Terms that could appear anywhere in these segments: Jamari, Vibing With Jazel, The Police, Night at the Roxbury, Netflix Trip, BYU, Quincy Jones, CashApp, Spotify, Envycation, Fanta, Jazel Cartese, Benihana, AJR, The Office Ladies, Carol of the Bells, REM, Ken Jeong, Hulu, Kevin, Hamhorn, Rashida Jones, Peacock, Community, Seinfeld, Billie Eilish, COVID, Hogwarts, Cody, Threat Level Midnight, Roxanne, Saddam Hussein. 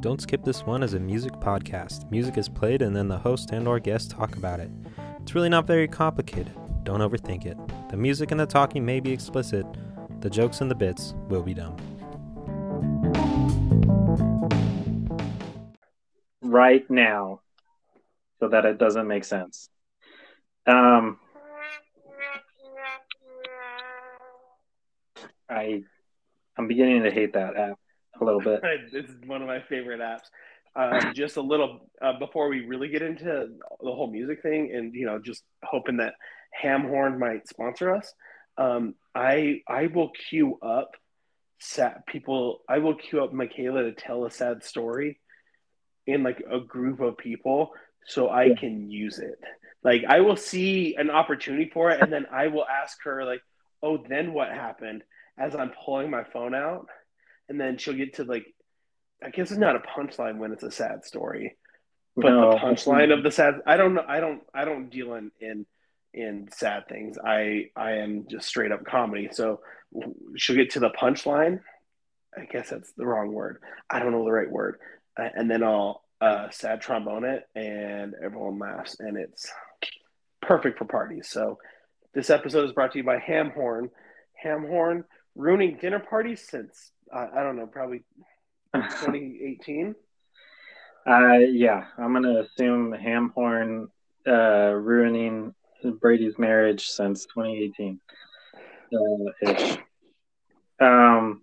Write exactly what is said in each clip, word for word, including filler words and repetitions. Don't Skip This One is a music podcast. Music is played and then the host and or guest talk about it. It's really not very complicated. Don't overthink it. The music and the talking may be explicit. The jokes and the bits will be dumb. Right now, so that it doesn't make sense. Um, I, I'm beginning to hate that app a little bit. This is one of my favorite apps. Uh, just a little uh, before we really get into the whole music thing, and you know, just hoping that Hamhorn might sponsor us. Um, I I will queue up sad people. I will queue up Michaela to tell a sad story in like a group of people, so I yeah. can use it. Like I will see an opportunity for it, and then I will ask her like, "Oh, then what happened?" As I'm pulling my phone out, and then she'll get to like, I guess it's not a punchline when it's a sad story, but no. the punchline of the sad. I don't know. I don't. I don't deal in. in in sad things. I I am just straight up comedy. So she'll get to the punchline. I guess that's the wrong word. I don't know the right word. Uh, and then I'll uh, sad trombone it and everyone laughs and it's perfect for parties. So this episode is brought to you by Hamhorn. Hamhorn ruining dinner parties since, uh, I don't know, probably twenty eighteen. uh, yeah, I'm going to assume Hamhorn uh, ruining Brady's marriage since twenty eighteen. Uh, ish. Um,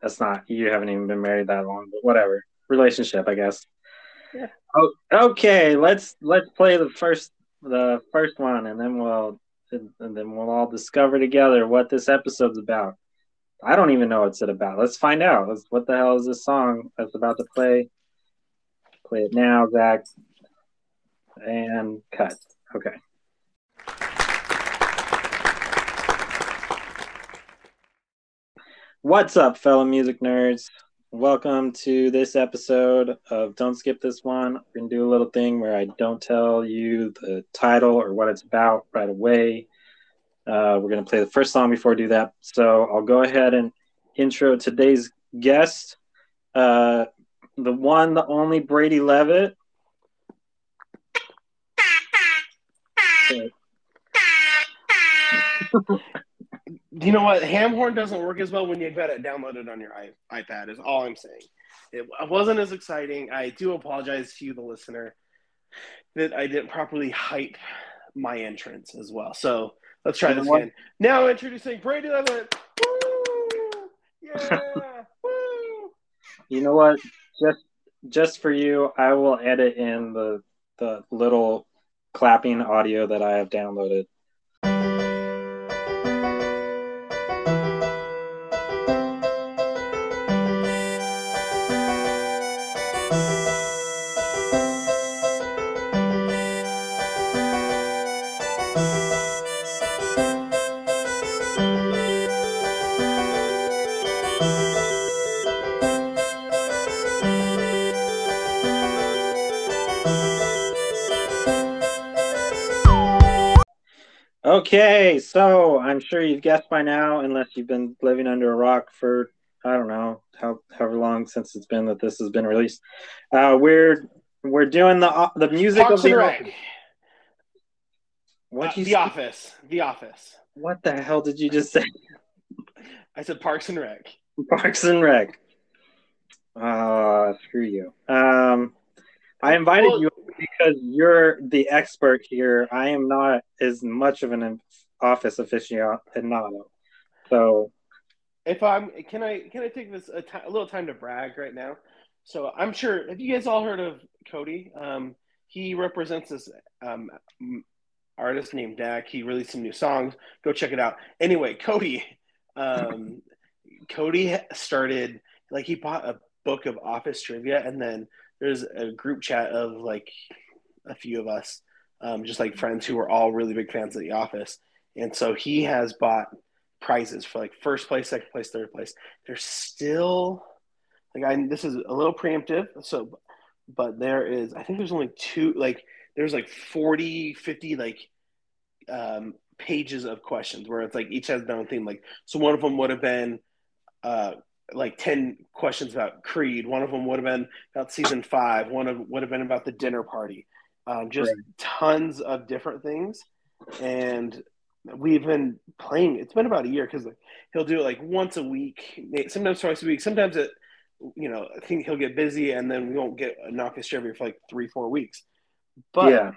that's not, you haven't even been married that long, but whatever. Relationship, I guess. Yeah. Oh, okay, let's let's play the first the first one, and then we'll and then we'll all discover together what this episode's about. I don't even know what's it about. Let's find out. Let's, what the hell is this song that's about to play? Play it now, Zach. And cut. Okay. What's up, fellow music nerds? Welcome to this episode of Don't Skip This One. We're going to do a little thing where I don't tell you the title or what it's about right away. Uh, we're going to play the first song before I do that. So I'll go ahead and intro today's guest, uh, the one, the only Brady Levitt. You know what? Hamhorn doesn't work as well when you've got it downloaded on your I- iPad is all I'm saying. It wasn't as exciting. I do apologize to you, the listener, that I didn't properly hype my entrance as well. So let's try this again. Now introducing Brady Levitt. Woo! Yeah! Woo! You know what? Just just for you, I will edit in the the little clapping audio that I have downloaded. Okay, so I'm sure you've guessed by now, unless you've been living under a rock for, I don't know, how, however long since it's been that this has been released. Uh, we're we're doing the the music Fox of the Office. What uh, the say? Office, The Office. What the hell did you just say? I said Parks and Rec. Parks and Rec. Ah, uh, screw you. Um, I invited well, you. Because you're the expert here, I am not as much of an office aficionado. So, if I'm, can I can I take this a, t- a little time to brag right now? So I'm sure, have you guys all heard of Cody? Um, he represents this um, artist named Dak. He released some new songs. Go check it out. Anyway, Cody, um, Cody started like he bought a book of office trivia, and then there's a group chat of like a few of us, um, just like friends who are all really big fans of The Office. And so he has bought prizes for like first place, second place, third place. There's still like, I, this is a little preemptive. So, but there is, I think there's only two, like there's like forty, fifty, like um, pages of questions where it's like each has their own theme. Like, so one of them would have been, uh, like ten questions about Creed. One of them would have been about season five. One of would have been about the dinner party. Um, just right. tons of different things. And we've been playing. It's been about a year because he'll do it like once a week, sometimes twice a week. Sometimes it, you know, I think he'll get busy and then we won't get an orchestra for like three, four weeks. But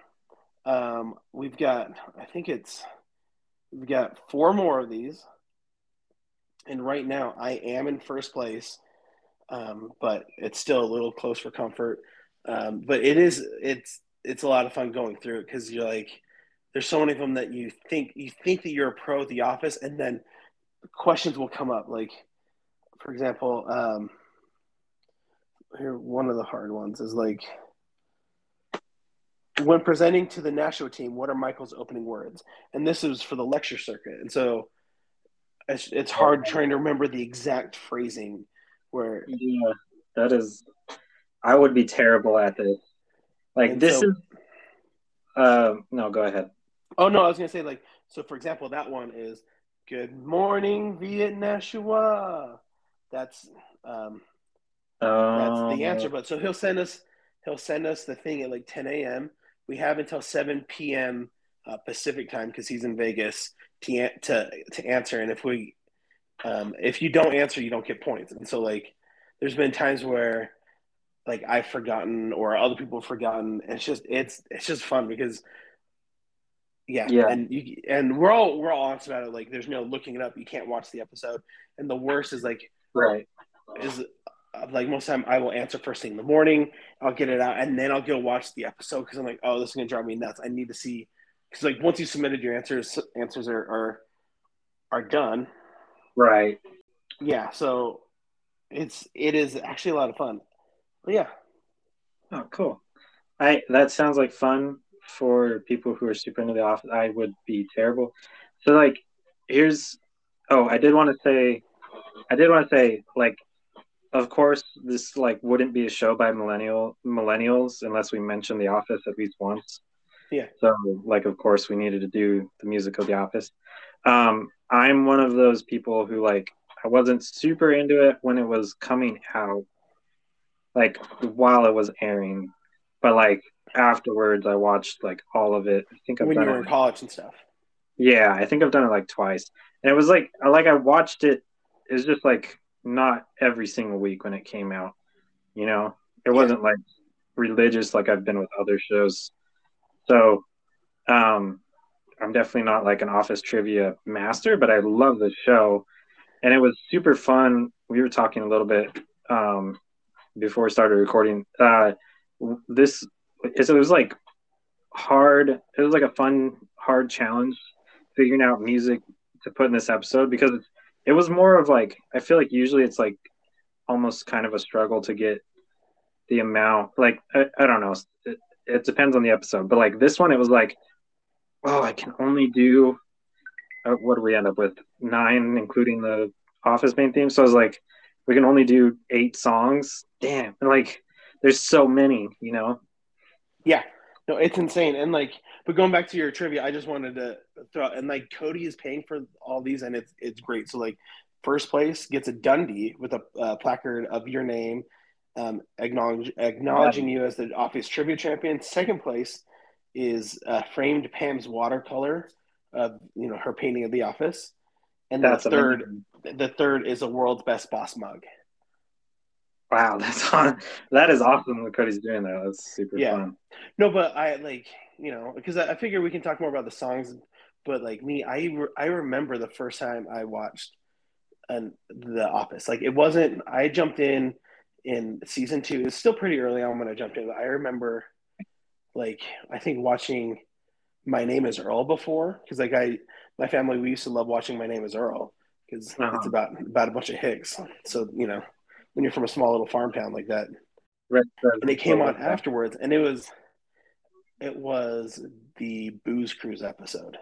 yeah. um, we've got, I think it's, we've got four more of these. And right now I am in first place, um, but it's still a little close for comfort. Um, but it is, it's, it's a lot of fun going through it because you're like, there's so many of them that you think, you think that you're a pro at The Office, and then questions will come up. Like, for example, um, here, one of the hard ones is like, when presenting to the national team, what are Michael's opening words? And this is for the lecture circuit. And so it's, it's hard trying to remember the exact phrasing where. Yeah, that is, I would be terrible at it. Like this so, is, uh, no, go ahead. Oh no, I was going to say like, so for example, that one is good morning, Viet Nashua. That's, um, um, that's the answer. But so he'll send us, he'll send us the thing at like ten a.m. We have until seven p.m. Uh, Pacific time because he's in Vegas to, to to answer. And if we, um, if you don't answer, you don't get points. And so like, there's been times where like I've forgotten or other people have forgotten. It's just, it's, it's just fun because yeah. yeah. And you, and we're all, we're all honest about it. Like there's no looking it up. You can't watch the episode. And the worst is like, right. Is like most of the time I will answer first thing in the morning. I'll get it out. And then I'll go watch the episode. Cause I'm like, oh, this is going to drive me nuts. I need to see. Cause like once you submitted your answers, answers are, are, are done. Right. Yeah. So it's, it is actually a lot of fun. Yeah. Oh, cool. I that sounds like fun for people who are super into The Office. I would be terrible. So, like, here's. Oh, I did want to say, I did want to say, like, of course, this like wouldn't be a show by millennial millennials unless we mentioned The Office at least once. Yeah. So, like, of course, we needed to do the musical The Office. Um, I'm one of those people who like I wasn't super into it when it was coming out. Like while it was airing, but like afterwards, I watched like all of it. I think I've when done you were it, in college and stuff. Yeah, I think I've done it like twice, and it was like I like I watched it. It was just like not every single week when it came out. You know, it yeah. wasn't like religious like I've been with other shows. So, um, I'm definitely not like an Office trivia master, but I love the show, and it was super fun. We were talking a little bit. Um, before we started recording, uh, this, so it was like hard, it was like a fun, hard challenge figuring out music to put in this episode because it was more of like, I feel like usually it's like almost kind of a struggle to get the amount, like, I, I don't know, it, it depends on the episode, but like this one, it was like, oh, I can only do, uh, what do we end up with? Nine, including the Office main theme. So I was like, we can only do eight songs. Damn. And like, there's so many, you know? Yeah. No, it's insane. And like, but going back to your trivia, I just wanted to throw out, and like Cody is paying for all these and it's, it's great. So like first place gets a Dundee with a uh, placard of your name, um, acknowledge, acknowledging yeah. you as the Office trivia champion. Second place is uh, framed Pam's watercolor of, you know, her painting of The Office. And that's the third, amazing. the third is a world's best boss mug. Wow, that's on. That is awesome what Cody's doing though. That's super yeah. fun. No, but I like you know because I, I figure we can talk more about the songs. But like me, I re- I remember the first time I watched an The Office. Like it wasn't. I jumped in in season two. It was still pretty early on when I jumped in. But I remember like I think watching My Name Is Earl before because like I. My family, we used to love watching My Name Is Earl because uh-huh. it's about about a bunch of Hicks. So, you know, when you're from a small little farm town like that. Right. And it came on afterwards, and it was it was the Booze Cruise episode.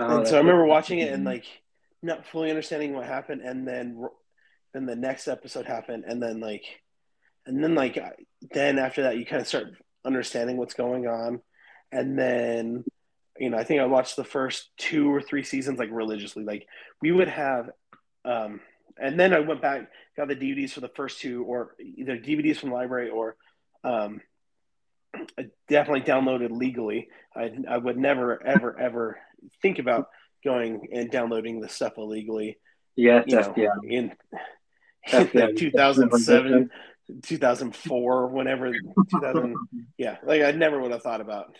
Oh, and so I remember watching it and, like, not fully understanding what happened, and then then the next episode happened, and then, like, and then, like, then after that, you kind of start understanding what's going on, and then... You know, I think I watched the first two or three seasons like religiously. Like we would have um, And then I went back, got the D V Ds for the first two, or either D V Ds from the library, or um, I definitely downloaded legally. I, I would never, ever, ever think about going and downloading the stuff illegally. Yeah, you know, yeah. In, in two thousand seven, two thousand four, whenever, two thousand, yeah, like I never would have thought about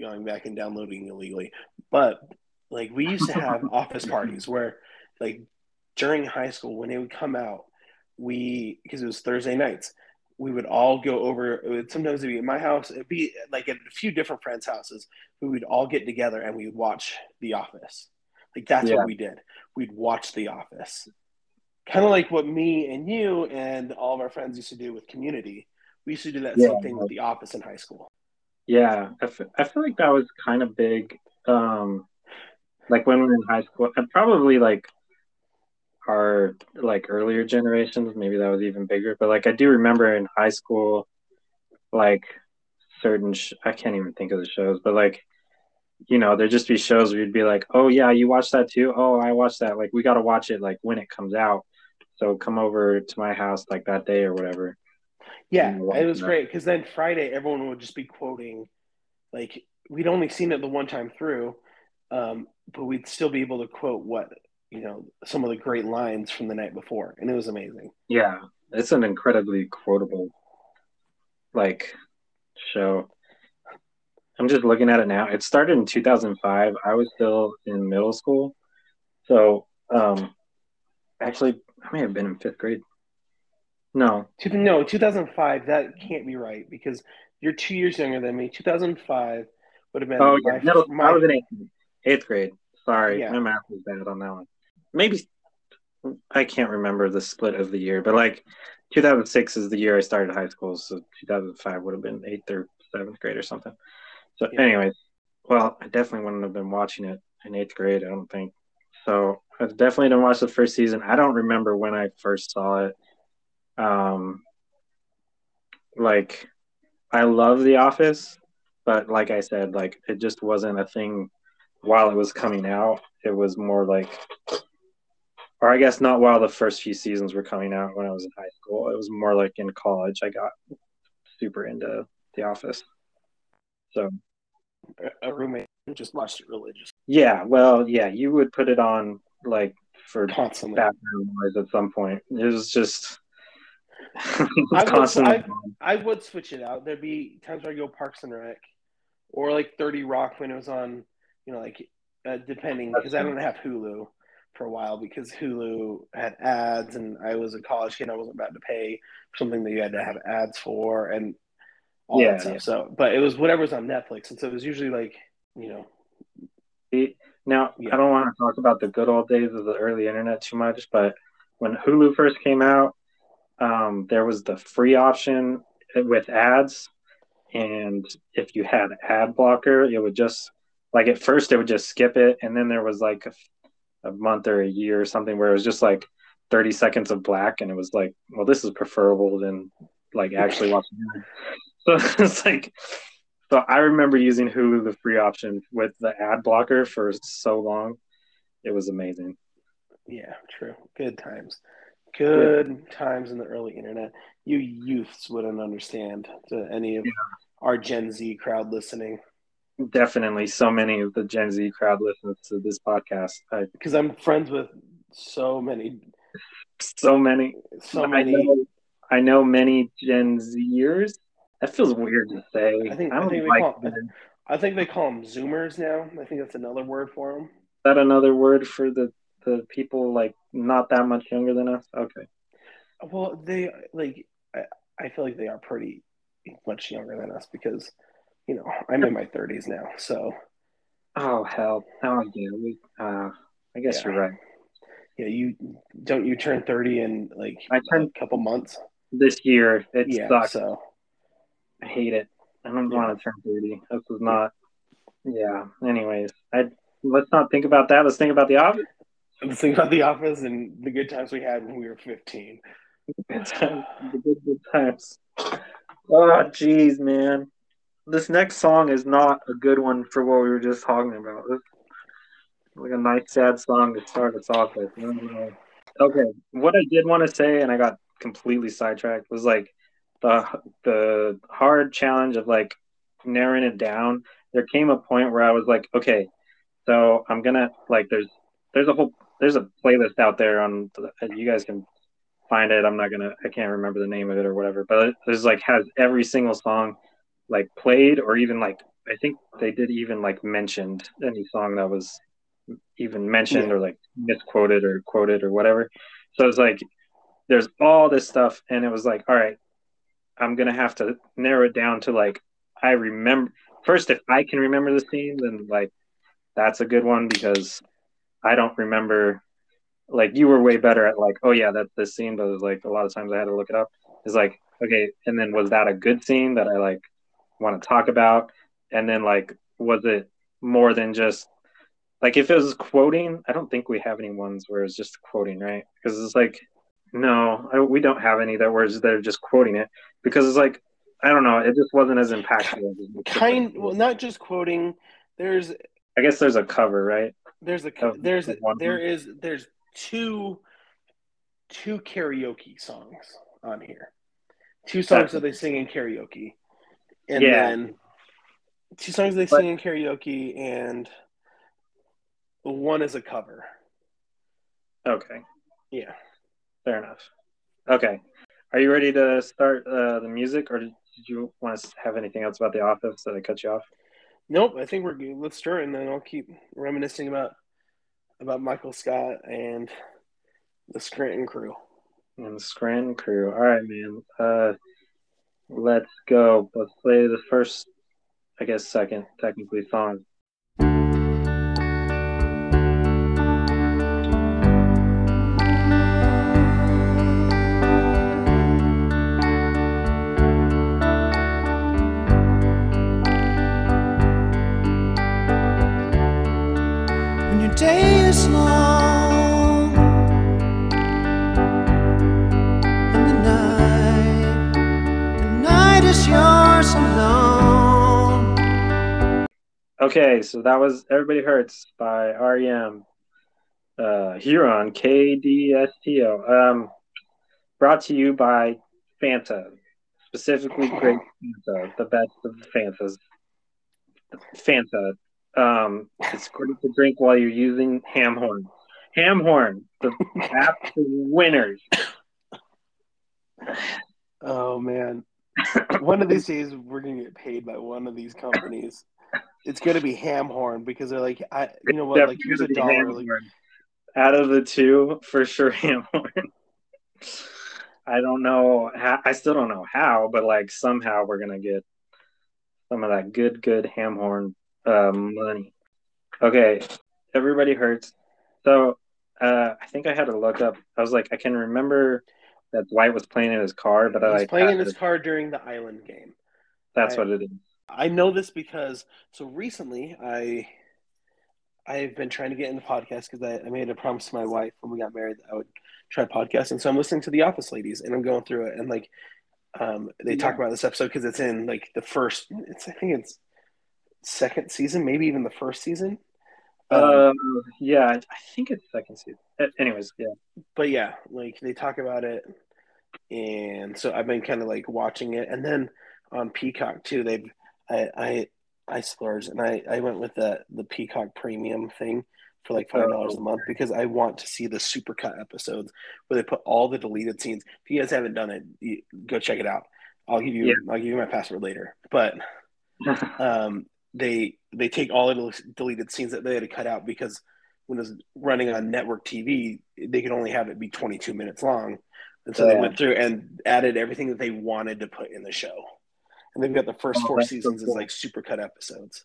going back and downloading illegally. But like we used to have office parties where, like, during high school, when it would come out, we, because it was Thursday nights, we would all go over. It would, sometimes it'd be at my house. It'd be like at a few different friends' houses. We would all get together and we'd watch The Office. Like that's yeah. what we did. We'd watch The Office. Kind of like what me and you and all of our friends used to do with Community. We used to do that yeah. same thing with The Office in high school. Yeah. I feel, I feel like that was kind of big. Um, like when we were in high school, and probably like, our like earlier generations, maybe that was even bigger, but like I do remember in high school, like certain sh- I can't even think of the shows, but like, you know, there'd just be shows where you'd be like, oh yeah, you watch that too? Oh, I watched that. Like we got to watch it like when it comes out, so come over to my house like that day or whatever. Yeah, it was great because then Friday everyone would just be quoting, like we'd only seen it the one time through, um but we'd still be able to quote what, you know, some of the great lines from the night before, and it was amazing. Yeah, it's an incredibly quotable like show. I'm just looking at it now. It started in two thousand five. I was still in middle school, so um actually I may have been in fifth grade. No no two thousand five, that can't be right because you're two years younger than me. two thousand five would have been oh my, yeah no, my... I was in eighth, eighth grade. Sorry, yeah. My math was bad on that one. Maybe I can't remember the split of the year, but like two thousand six is the year I started high school, so two thousand five would have been eighth or seventh grade or something. So yeah. Anyway, well, I definitely wouldn't have been watching it in eighth grade, I don't think. So I definitely didn't watch the first season. I don't remember when I first saw it. Um, like I love The Office, but like I said, like it just wasn't a thing while it was coming out. It was more like, or I guess not while the first few seasons were coming out when I was in high school. It was more like in college I got super into The Office. So a roommate just watched it religiously. Yeah, well, yeah, you would put it on like for constantly bathroom noise at some point. It was just it was I, constantly would, I, I would switch it out. There'd be times where I go Parks and Rec or like thirty Rock when it was on, you know, like uh, depending, because I don't have Hulu for a while because Hulu had ads and I was a college kid. I wasn't about to pay for something that you had to have ads for and all yeah, that stuff. Yeah. So, but it was whatever's on Netflix. And so it was usually like, you know. Now, yeah. I don't want to talk about the good old days of the early internet too much, but when Hulu first came out, um, there was the free option with ads. And if you had ad blocker, it would just, like at first it would just skip it. And then there was like a a month or a year or something where it was just like thirty seconds of black, and it was like, well, this is preferable than like actually watching it. So it's like, so I remember using Hulu, the free option with the ad blocker for so long. It was amazing. Yeah, true. Good times. Good yeah. times in the early internet. You youths wouldn't understand to any of yeah. our Gen Z crowd listening. Definitely so many of the Gen Z crowd listens to this podcast. Because I'm friends with so many. So many. So many. I know, I know many Gen Zers. That feels weird to say. I think, I, I, think like call, I think they call them Zoomers now. I think that's another word for them. Is that another word for the, the people like not that much younger than us? Okay. Well, they like, I, I feel like they are pretty much younger than us because, you know, I'm in my thirties now, so. Oh hell! Oh yeah, we, uh, I guess yeah. you're right. Yeah, you don't you turn thirty in like I turned a couple months this year. It yeah, sucks. So. I hate it. I don't yeah. want to turn thirty. This is not. Yeah. Anyways, I let's not think about that. Let's think about The Office. Let's think about The Office and the good times we had when we were fifteen. Good times. The good, good times. Oh geez, man. This next song is not a good one for what we were just talking about. It's like a nice, sad song to start us off with. I don't know Okay, what I did want to say, and I got completely sidetracked, was like the the hard challenge of like narrowing it down. There came a point where I was like, okay, so I'm gonna like there's there's a whole there's a playlist out there on you guys can find it. I'm not gonna I can't remember the name of it or whatever, but there's like has every single song like played or even like I think they did even like mentioned any song that was even mentioned yeah. or like misquoted or quoted or whatever. So it's like there's all this stuff, and it was like, all right, I'm gonna have to narrow it down to like I remember first if I can remember the scene, then like that's a good one because I don't remember. Like you were way better at like, oh yeah, that's this scene, but it was like a lot of times I had to look it up. It's like, okay, and then was that a good scene that I like want to talk about? And then like, was it more than just like if it was quoting? I don't think we have any ones where it's just quoting, right? Because it's like, no, I, we don't have any that where they're just quoting it because it's like, I don't know, it just wasn't as impactful. Kind, well, not just quoting. There's, I guess there's a cover, right? There's a co- there's a, there is there's two two karaoke songs on here, two songs that, that they sing in karaoke, and yeah. then. Two songs they but, sing in karaoke, and one is a cover. Okay. Yeah. Fair enough. Okay. Are you ready to start uh, the music, or did you want to have anything else about The Office that I cut you off? Nope. I think we're good. Let's start, and then I'll keep reminiscing about about Michael Scott and the Scranton crew. And the Scranton crew. All right, man. Uh, let's go. Let's play the first... I guess second, technically, song. When your day is long and the night, the night is yours alone. Okay, so that was Everybody Hurts by R E M uh, here on K D S T O. Um, brought to you by Fanta, specifically Great Fanta, the best of the Fantas. Fanta, um, it's great to drink while you're using Hamhorn. Hamhorn, the absolute winners. Oh, man. One of these days, we're going to get paid by one of these companies. It's gonna be Hamhorn because they're like, I, you know what, it's like here's a dollar. Like, out of the two, for sure, Hamhorn. I don't know how, I still don't know how, but like somehow we're gonna get some of that good, good Hamhorn uh, money. Okay, Everybody Hurts. So uh, I think I had to look up. I was like, I can remember that Dwight was playing in his car, but he I was like, playing in his to... car during the Island game. That's I... what it is. I know this because so recently I I've been trying to get into podcasts because I, I made a promise to my wife when we got married that I would try podcasts, and so I'm listening to The Office Ladies and I'm going through it, and like um, they yeah. talk about this episode because it's in like the first it's I think it's second season, maybe even the first season. Um, um, yeah, I think it's second season. Anyways, yeah, but yeah, like they talk about it, and so I've been kind of like watching it, and then on Peacock too they've. I I I splurged and I, I went with the, the Peacock Premium thing for like five dollars a month because I want to see the supercut episodes where they put all the deleted scenes. If you guys haven't done it, you, go check it out. I'll give you yeah. I'll give you my password later. But um, they they take all the del- deleted scenes that they had to cut out because when it was running on network T V, they could only have it be twenty-two minutes long, and so yeah. they went through and added everything that they wanted to put in the show. And they've got the first oh, four seasons so cool. as like super cut episodes.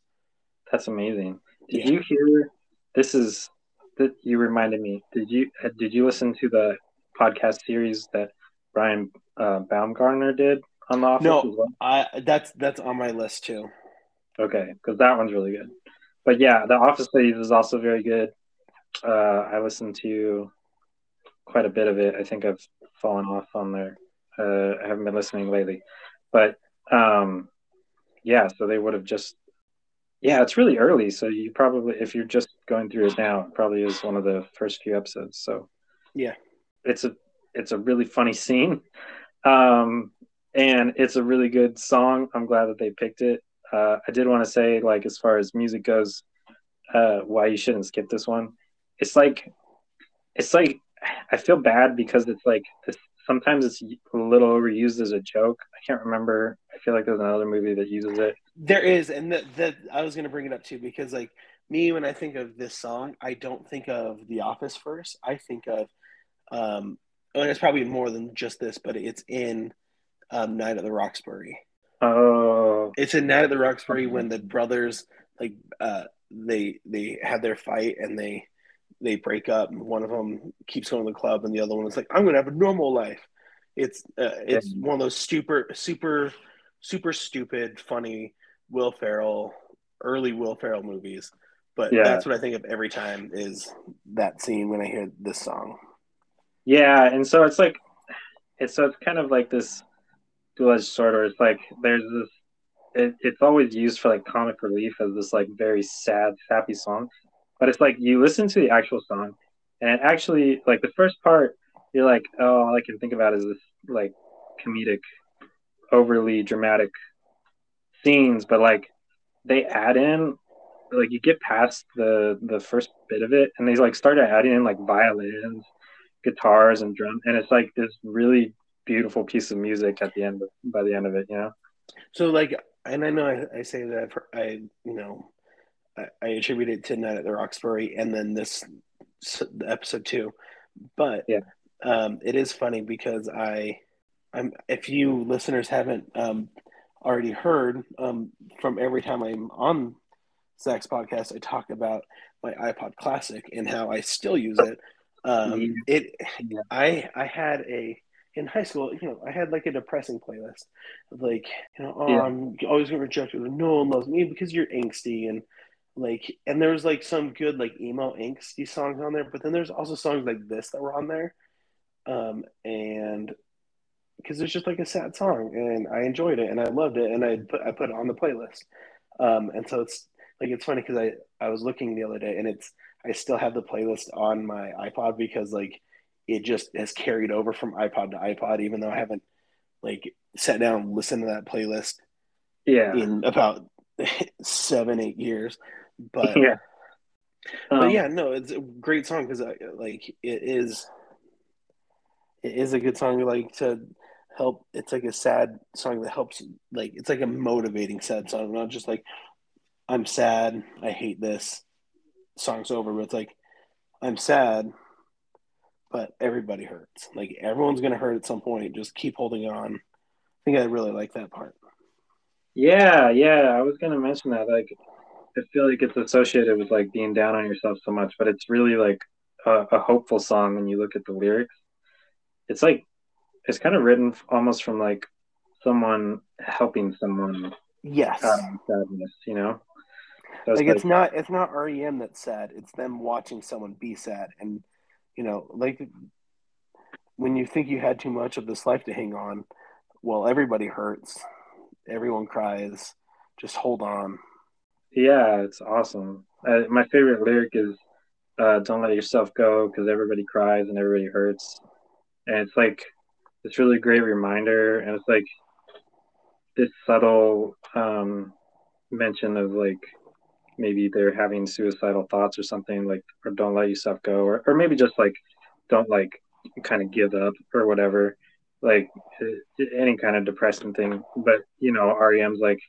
That's amazing. Did yeah. you hear? This is that you reminded me. Did you did you listen to the podcast series that Brian uh, Baumgartner did on The Office? No, as well? I that's that's on my list too. Okay, because that one's really good. But yeah, The Office Ladies is also very good. Uh, I listened to quite a bit of it. I think I've fallen off on there. Uh, I haven't been listening lately, but. Um, yeah, so they would have just, yeah, it's really early. So you probably, if you're just going through it now, it probably is one of the first few episodes. So yeah, it's a it's a really funny scene, um, and it's a really good song. I'm glad that they picked it. Uh, I did want to say, like, as far as music goes, uh, why you shouldn't skip this one. It's like, it's like, I feel bad because it's like, it's, sometimes it's a little overused as a joke. I can't remember. I feel like there's another movie that uses it. There is. And the, the, I was going to bring it up too, because like me, when I think of this song, I don't think of The Office first. I think of, um, and it's probably more than just this, but it's in um, Night at the Roxbury. Oh, it's in Night at the Roxbury when the brothers like uh, they they have their fight and they they break up. And one of them keeps going to the club, and the other one is like, "I'm gonna have a normal life." It's uh, it's one of those super super super stupid funny Will Ferrell early Will Ferrell movies. But yeah, that's what I think of every time is that scene when I hear this song. Yeah, and so it's like it's so it's kind of like this. Sort of, it's like there's this. It, it's always used for like comic relief as this like very sad, sappy song, but it's like you listen to the actual song, and actually like the first part, you're like, oh, all I can think about is this like comedic, overly dramatic scenes, but like they add in, like you get past the the first bit of it, and they like start adding in like violins, guitars, and drum, and it's like this really beautiful piece of music at the end of, by the end of it, you know. So like, and I know I, I say that I, you know, I, I attribute it to Night at the Roxbury and then this episode two, but yeah, um, it is funny because I, I'm if you listeners haven't um, already heard um, from every time I'm on Zach's podcast, I talk about my iPod Classic and how I still use it. Um, yeah. It, yeah. I I had a. In high school, you know, I had like a depressing playlist of like, you know, oh, yeah. I'm always getting rejected. No one loves me because you're angsty. And like, and there was like some good like emo angsty songs on there. But then there's also songs like this that were on there. Um, and because it's just like a sad song and I enjoyed it and I loved it. And I put, I put it on the playlist. Um, and so it's like, it's funny because I, I was looking the other day and it's, I still have the playlist on my iPod because like, it just has carried over from iPod to iPod, even though I haven't like sat down and listened to that playlist yeah. in about seven, eight years. But yeah, um, but yeah, no, it's a great song because like it is, it is a good song like to help. It's like a sad song that helps. Like it's like a motivating sad song, not just like I'm sad, I hate this, song's over. But it's like I'm sad. But everybody hurts. Like, everyone's going to hurt at some point. Just keep holding on. I think I really like that part. Yeah, yeah. I was going to mention that. Like, I feel like it's associated with, like, being down on yourself so much. But it's really, like, a, a hopeful song when you look at the lyrics. It's, like, it's kind of written almost from, like, someone helping someone. Yes. Um, sadness, you know? So it's like, like, it's not it's not R E M that's sad. It's them watching someone be sad and... You know, like when you think you had too much of this life to hang on, well, everybody hurts. Everyone cries. Just hold on. Yeah, it's awesome. Uh, my favorite lyric is uh, don't let yourself go because everybody cries and everybody hurts. And it's like, it's really a great reminder. And it's like this subtle um, mention of like, maybe they're having suicidal thoughts or something like, or don't let yourself go, or, or maybe just like, don't like kind of give up or whatever, like any kind of depressing thing. But you know, R E M's like,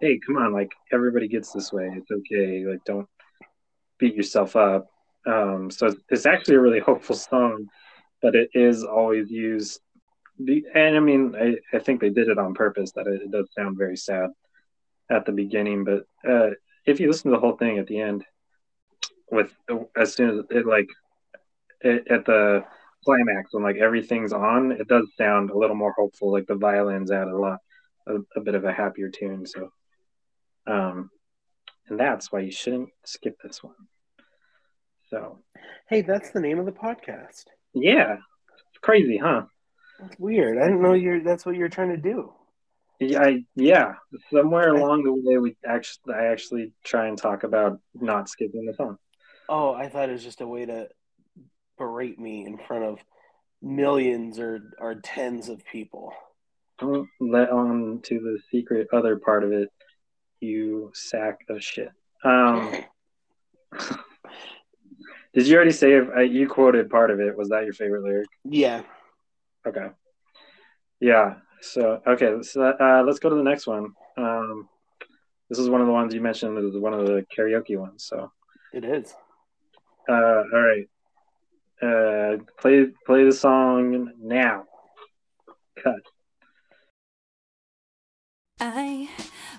hey, come on, like everybody gets this way. It's okay. Like don't beat yourself up. Um, so it's, it's actually a really hopeful song, but it is always used. And I mean, I, I think they did it on purpose that it, it does sound very sad at the beginning, but, uh, if you listen to the whole thing at the end with as soon as it like it, at the climax when like everything's on, it does sound a little more hopeful. Like the violins add a lot a, a bit of a happier tune. So um and that's why you shouldn't skip this one. So hey, that's the name of the podcast. Yeah. It's crazy, huh? That's weird. I didn't know you're that's what you're trying to do. Yeah, I, yeah. Somewhere along the way, we actually I actually try and talk about not skipping the song. Oh, I thought it was just a way to berate me in front of millions or, or tens of people. Don't let on to the secret other part of it, you sack of shit. Um, did you already say, if I, you quoted part of it, was that your favorite lyric? Yeah. Okay. Yeah. So, okay. So uh, let's go to the next one. Um, this is one of the ones you mentioned, is one of the karaoke ones. So it is. Uh, all right. Uh, play, play the song now. Cut. I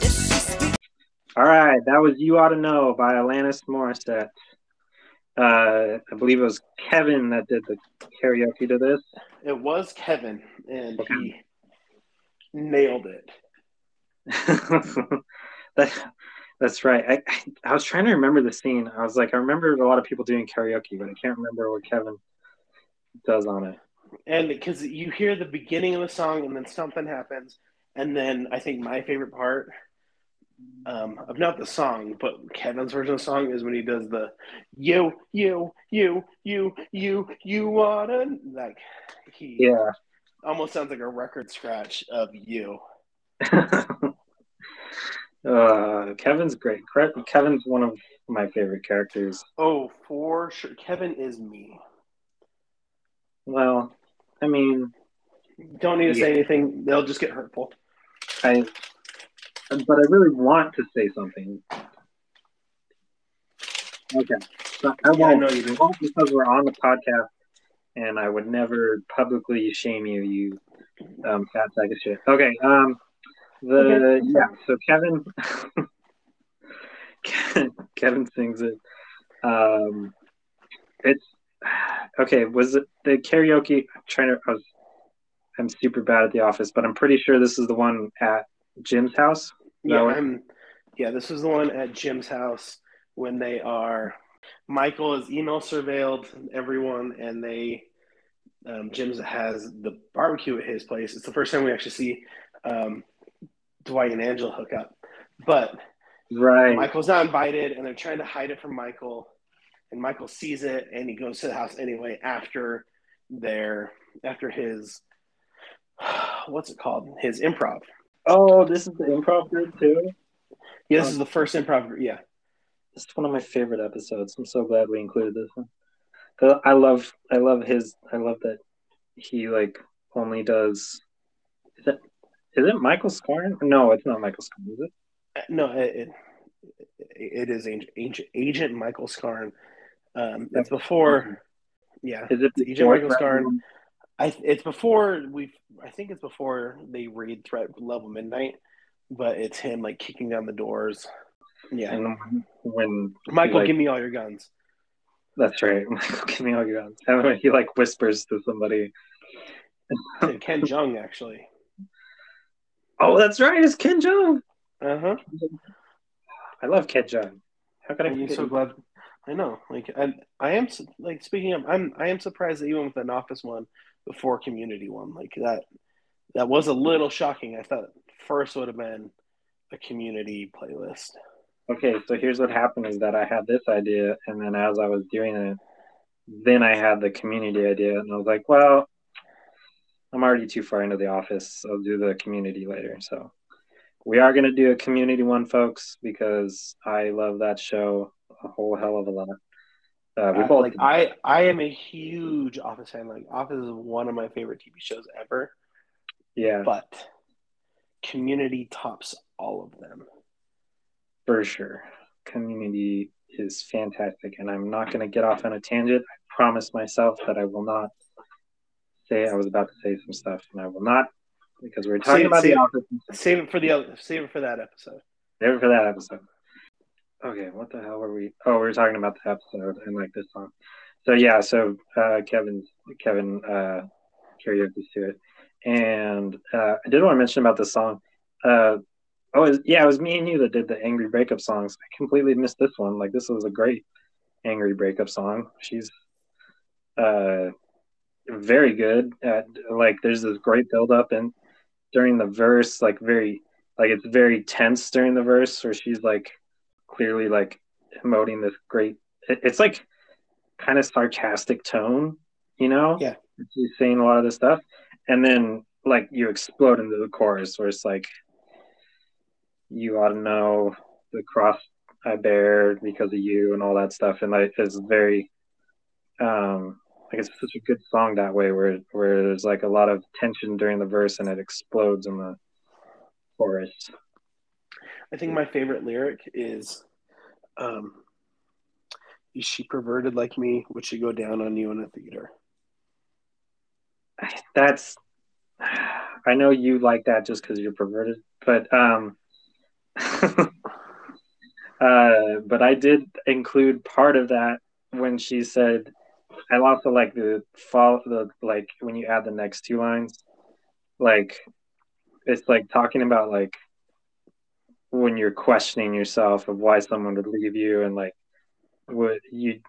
Does she speak? All right, that was You Ought to Know by Alanis Morissette. Uh, I believe it was Kevin that did the karaoke to this. It was Kevin, and okay. He nailed it. that, that's right. I, I I was trying to remember the scene. I was like, I remember a lot of people doing karaoke, but I can't remember what Kevin does on it. And because you hear the beginning of the song, and then something happens, and then I think my favorite part Um, of not the song, but Kevin's version of the song is when he does the you, you, you, you, you, you wanna, like, he yeah. almost sounds like a record scratch of you. uh, Kevin's great. Kevin's one of my favorite characters. Oh, for sure. Kevin is me. Well, I mean, don't need to yeah. say anything. They'll just get hurtful. I But I really want to say something. Okay. So I won't, yeah, I know you won't, because we're on the podcast, and I would never publicly shame you, you um, fat sack of shit. Okay. Um, the okay. Yeah, so Kevin, Kevin sings it. Um, it's, okay, was it the karaoke? I'm trying to, I was, I'm super bad at The Office, but I'm pretty sure this is the one at Jim's house? Yeah, I'm, yeah, this is the one at Jim's house when they are, Michael is email surveilled everyone, and they, um, Jim's has the barbecue at his place. It's the first time we actually see um, Dwight and Angela hook up. But right. Michael's not invited, and they're trying to hide it from Michael, and Michael sees it, and he goes to the house anyway after their, after his, what's it called? His improv. Oh, this is the improv group too? Yeah, this um, is the first improv group, yeah. This is one of my favorite episodes. I'm so glad we included this one. I love I love his I love that he like only does is it is it Michael Scarn? No, it's not Michael Scarn, is it? No, it it, it is Agent, Agent Michael Scarn. Um it's before yeah. Is it Agent Michael Scarn? I, it's before we. I think it's before they raid Threat Level Midnight, but it's him like kicking down the doors. Yeah, and when Michael, like, give me all your guns. That's right, Michael, give me all your guns. And when he like whispers to somebody, to Ken Jeong actually. Oh, that's right, it's Ken Jeong. Uh huh. I love Ken Jeong. How could I? I'm so glad. I know. Like, I, I am. Like, speaking of, I'm. I am surprised that you went with an Office one before Community one. Like that that was a little shocking. I thought first would have been a Community playlist. Okay, so here's what happened is that I had this idea, and then as I was doing it, then I had the Community idea, and I was like, well, I'm already too far into The Office. I'll do the Community later. So we are going to do a Community one, folks, because I love that show a whole hell of a lot. Uh, we both like I, I am a huge Office fan. Like, Office is one of my favorite T V shows ever. Yeah. But Community tops all of them. For sure. Community is fantastic. And I'm not going to get off on a tangent. I promise myself that I will not say I was about to say some stuff. And I will not, because we're talking save, about save, The Office. Save it for the Save it for that episode. Save it for that episode. Okay, what the hell were we? Oh, we were talking about the episode and like this song. So yeah, so uh, Kevin, Kevin, uh, karaoke to it, and uh, I did want to mention about this song. Uh, oh, it was, yeah, it was me and you that did the angry breakup songs. I completely missed this one. Like, this was a great angry breakup song. She's uh, very good at, like, there's this great build-up and during the verse, like, very, like, it's very tense during the verse where she's, like, clearly, like, emoting this great, it, it's, like, kind of sarcastic tone, you know? Yeah. She's saying a lot of this stuff. And then, like, you explode into the chorus where it's, like, you ought to know the cross I bear because of you and all that stuff. And, like, it's very, um, like, it's such a good song that way where where there's, like, a lot of tension during the verse and it explodes in the chorus. I think my favorite lyric is, um, is she perverted like me? Would she go down on you in a theater? That's, I know you like that just because you're perverted, but um, uh, but I did include part of that when she said, I also like the fall, the like when you add the next two lines, like it's like talking about like when you're questioning yourself of why someone would leave you and like would you.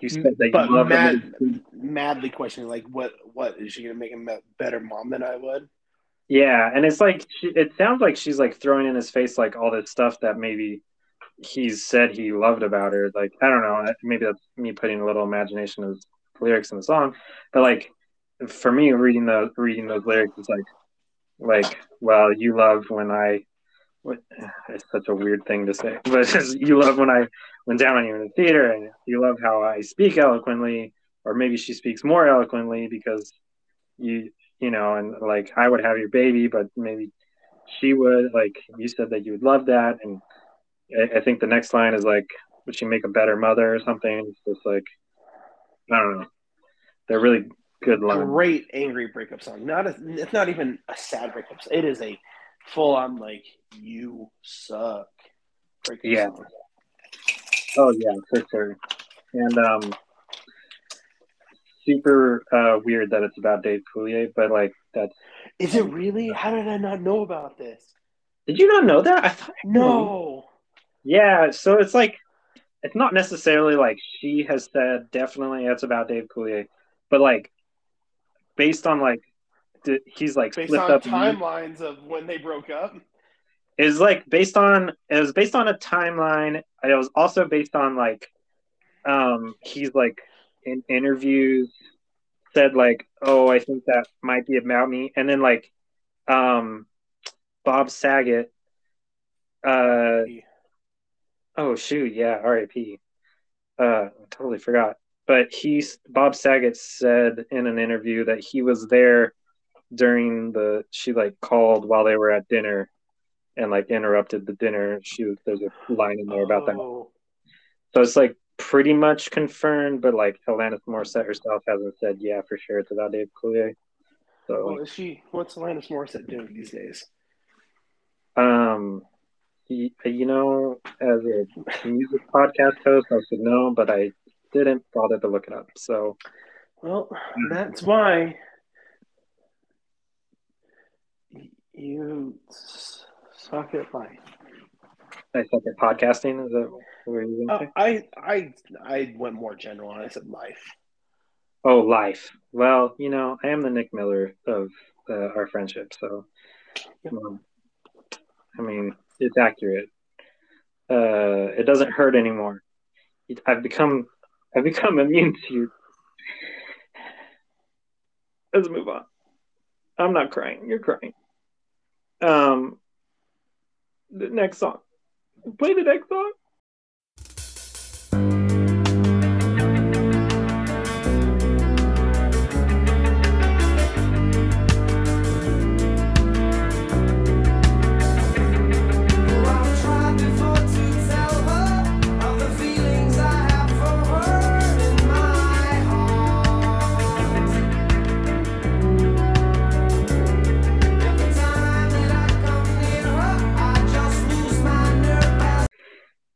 You said that but you love mad, madly questioning, like, what, what is she gonna make a better mom than I would? Yeah, and it's like she, it sounds like she's like throwing in his face like all that stuff that maybe he's said he loved about her. Like, I don't know, maybe that's me putting a little imagination of the lyrics in the song, but like for me, reading those reading those lyrics, it's like, like, well, you love when I. What, it's such a weird thing to say, but you love when I went down on you in the theater, and you love how I speak eloquently, or maybe she speaks more eloquently because you, you know, and like I would have your baby, but maybe she would. Like you said that you would love that, and I, I think the next line is like, would she make a better mother or something? It's just like, I don't know. They're really good lines. Great angry breakup song. Not a, it's not even a sad breakup. It is a full on like you suck. Breaking yeah. Song. Oh yeah, for sure. And um, super uh, weird that it's about Dave Coulier, but like that's. Is it really? How did I not know about this? Did you not know that? I thought no. Yeah, so it's like it's not necessarily like she has said definitely it's about Dave Coulier, but like based on like. He's like based on timelines of when they broke up. It was like based on it was based on a timeline. It was also based on like um he's like in interviews said like, oh, I think that might be about me. And then like um Bob Saget uh oh shoot, yeah, R I P Uh totally forgot. But he's Bob Saget said in an interview that he was there during the she like called while they were at dinner and like interrupted the dinner. She there's a line in there about oh. that, so it's like pretty much confirmed, but like Alanis Morissette herself hasn't said yeah for sure it's about Dave Coulier. So well, is she what's Alanis Morissette doing these days? Um you, you know, as a music podcast host I should know, but I didn't bother to look it up. So well, that's why you suck at life. I suck at podcasting. Is that where you uh, I I I went more general and I said life. Oh, life. Well, you know, I am the Nick Miller of uh, our friendship, so yep. um, I mean, it's accurate. Uh, it doesn't hurt anymore. It, I've become I've become immune to you. Let's move on. I'm not crying. You're crying. Um, the next song. Play the next song.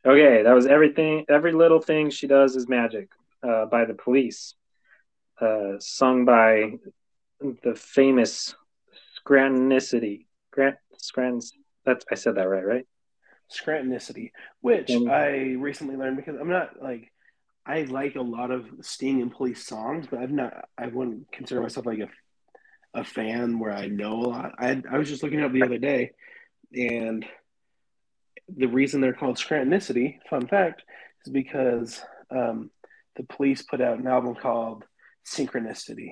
Okay, that was everything. Every little thing she does is magic. Uh, by the Police, uh, sung by the famous Scrantonicity. Grant Scrans That's, I said that right, right? Scrantonicity, which mm-hmm. I recently learned because I'm not like, I like a lot of Sting and Police songs, but I've not, I wouldn't consider myself like a a fan where I know a lot. I I was just looking it up the other day, and the reason they're called Scrantonicity, fun fact, is because um, the Police put out an album called Synchronicity.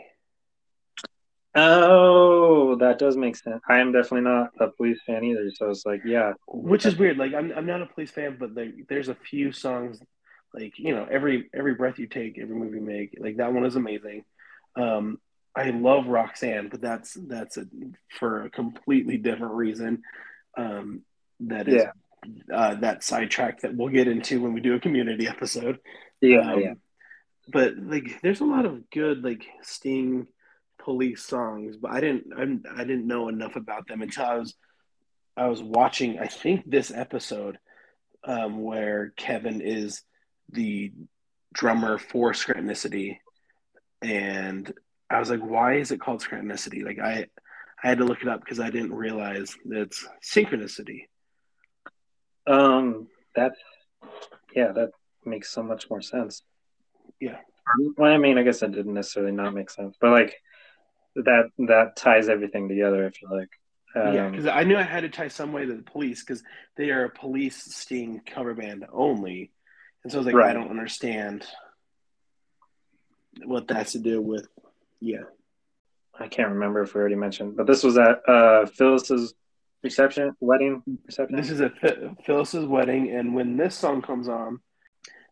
Oh, that does make sense. I am definitely not a Police fan either, so it's like, yeah. Which is weird. Like, I'm I'm not a Police fan, but like, there's a few songs, like, you know, every every breath you take, every move you make, like that one is amazing. Um, I love Roxanne, but that's that's a, for a completely different reason. Um, that is yeah. uh, that sidetrack that we'll get into when we do a Community episode. Yeah, um, yeah. But like, there's a lot of good like Sting, Police songs, but I didn't I'm, I didn't know enough about them until I was I was watching I think this episode um, where Kevin is the drummer for Scrantonicity, and I was like, why is it called Scrantonicity? Like I, I had to look it up because I didn't realize that it's Synchronicity. Um, that, yeah, that makes so much more sense. Yeah. Well, I mean, I guess it didn't necessarily not make sense, but like that that ties everything together. I feel like. Um, yeah, because I knew I had to tie some way to the Police because they are a Police Sting cover band only, and so I was like, right. I don't understand what that has to do with. Yeah, I can't remember if we already mentioned, but this was at uh, Phyllis's reception, wedding reception. This is at Phyllis's wedding, and when this song comes on,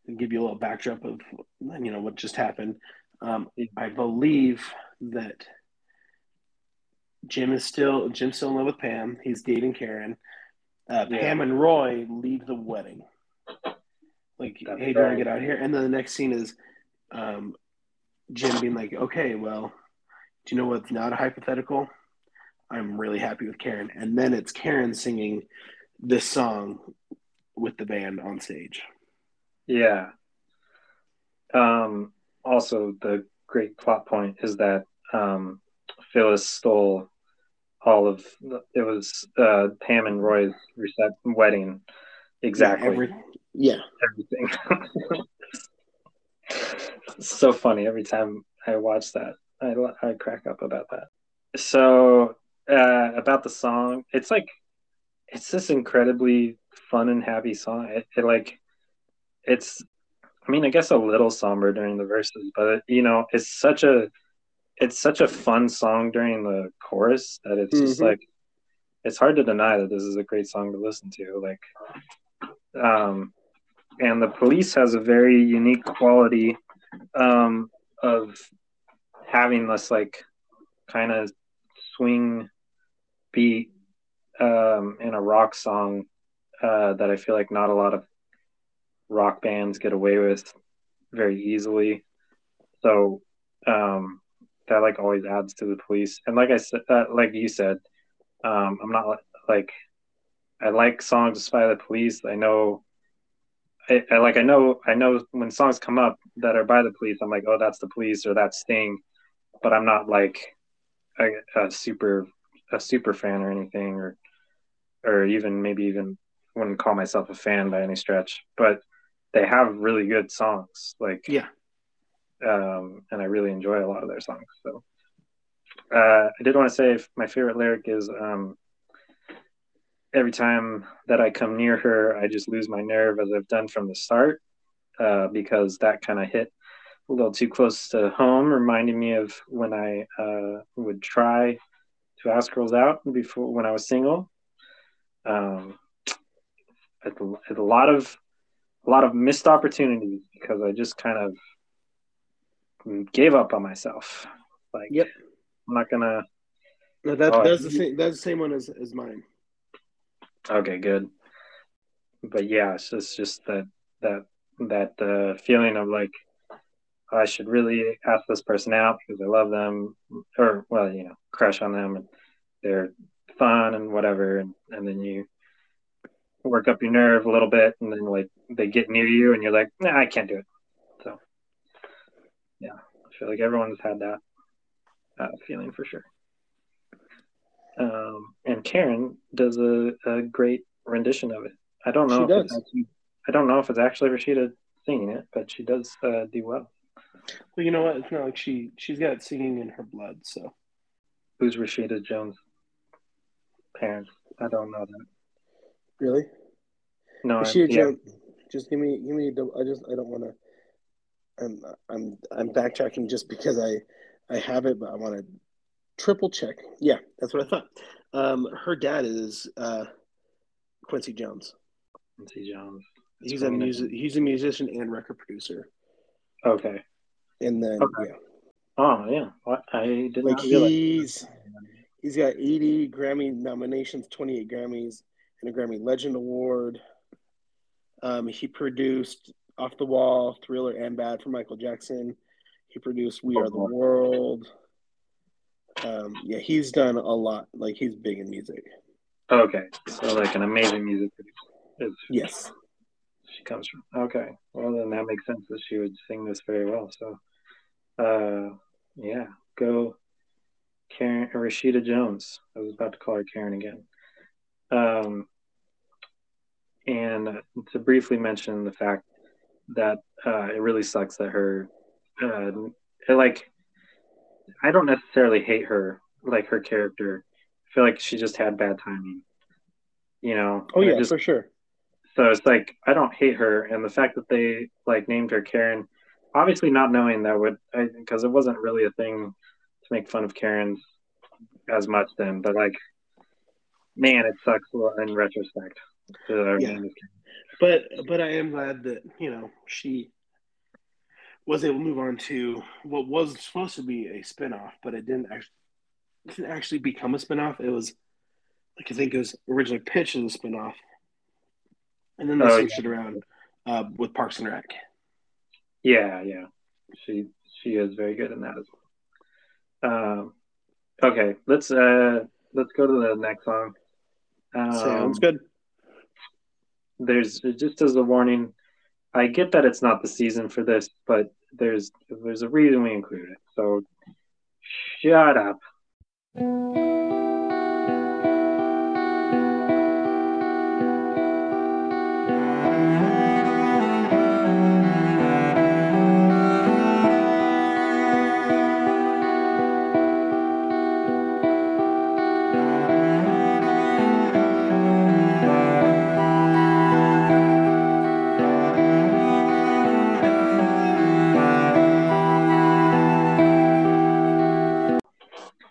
and give you a little backdrop of you know what just happened. Um, I believe that Jim is still Jim's still in love with Pam. He's dating Karen. Uh, yeah. Pam and Roy leave the wedding. Like, That's hey, do you want to get out here? And then the next scene is. Um, Jim being like, okay, well, do you know what's not a hypothetical? I'm really happy with Karen. And then it's Karen singing this song with the band on stage. Yeah. Um, also, the great plot point is that um, Phyllis stole all of the, it was uh, Pam and Roy's recep- wedding. Exactly. Yeah. Every, yeah. Everything. It's so funny. Every time I watch that, I, I crack up about that. So uh, about the song, it's like, it's this incredibly fun and happy song. It, it like, it's, I mean, I guess a little somber during the verses, but it, you know, it's such a, it's such a fun song during the chorus that it's mm-hmm. just like, it's hard to deny that this is a great song to listen to. Like, um, and the Police has a very unique quality um, of having this like kind of swing beat um, in a rock song uh, that I feel like not a lot of rock bands get away with very easily. So um, that like always adds to the Police. And like I said, uh, like you said, um, I'm not like, I like songs by the Police. I know I, I like I know I know when songs come up that are by the Police, I'm like, oh, that's the Police or that's Sting, but I'm not like a, a super a super fan or anything, or or even maybe even wouldn't call myself a fan by any stretch. But they have really good songs, like yeah, um, and I really enjoy a lot of their songs. So uh, I did want to say my favorite lyric is. Um, Every time that I come near her, I just lose my nerve, as I've done from the start, uh, because that kind of hit a little too close to home, reminding me of when I uh, would try to ask girls out before when I was single. Um, a lot of a lot of missed opportunities because I just kind of gave up on myself. Like, yep, I'm not gonna. No, that, oh, that's I, the same. That's the same one as, as mine. Okay, good. But yeah, it's just, just that that that uh, feeling of like I should really ask this person out because I love them, or well, you know, crush on them, and they're fun and whatever, and, and then you work up your nerve a little bit, and then like they get near you, and you're like, nah, I can't do it. So yeah, I feel like everyone's had that uh, feeling for sure. um, and Karen does a, a great rendition of it. I don't know. She if does. It's, I don't know if it's actually Rashida singing it, but she does uh, do well. Well, you know what? It's not like she she's got singing in her blood. So, who's Rashida Jones' parents? I don't know that. Really? No. Rashida yeah. Jones. Just give me give me. A, I just I don't want to. I'm I'm I'm backtracking just because I I have it, but I want to triple check. Yeah, that's what I thought. Um, her dad is uh, Quincy Jones. Quincy Jones. That's he's a music. He's a musician and record producer. Okay. And then okay. yeah. Oh yeah, what? I didn't like he's he's got eighty Grammy nominations, twenty-eight Grammys, and a Grammy Legend Award. Um, he produced Off the Wall, Thriller, and Bad for Michael Jackson. He produced We Are the World. Um, yeah, he's done a lot. Like, he's big in music. Okay. So, like, an amazing music producer. Yes. She comes from. Okay. Well, then that makes sense that she would sing this very well. So, uh, yeah. Go Karen, Rashida Jones. I was about to call her Karen again. Um, and to briefly mention the fact that uh, it really sucks that her, uh, like, I don't necessarily hate her, like her character. I feel like she just had bad timing, you know? Oh, yeah, just, for sure. So it's like, I don't hate her. And the fact that they, like, named her Karen, obviously not knowing that would, because it wasn't really a thing to make fun of Karens as much then. But, like, man, it sucks in retrospect. So, yeah. But but I am glad that, you know, she was able to move on to what was supposed to be a spinoff, but it didn't actually, it didn't actually become a spinoff. It was, like, I think it was originally pitched as a spinoff. And then they oh, switched yeah. it around uh, with Parks and Rec. Yeah, yeah. She she is very good in that as well. Um, okay, let's uh, let's go to the next song. Um, Sounds good. There's just as a warning, I get that it's not the season for this, but there's there's a reason we include it. So shut up.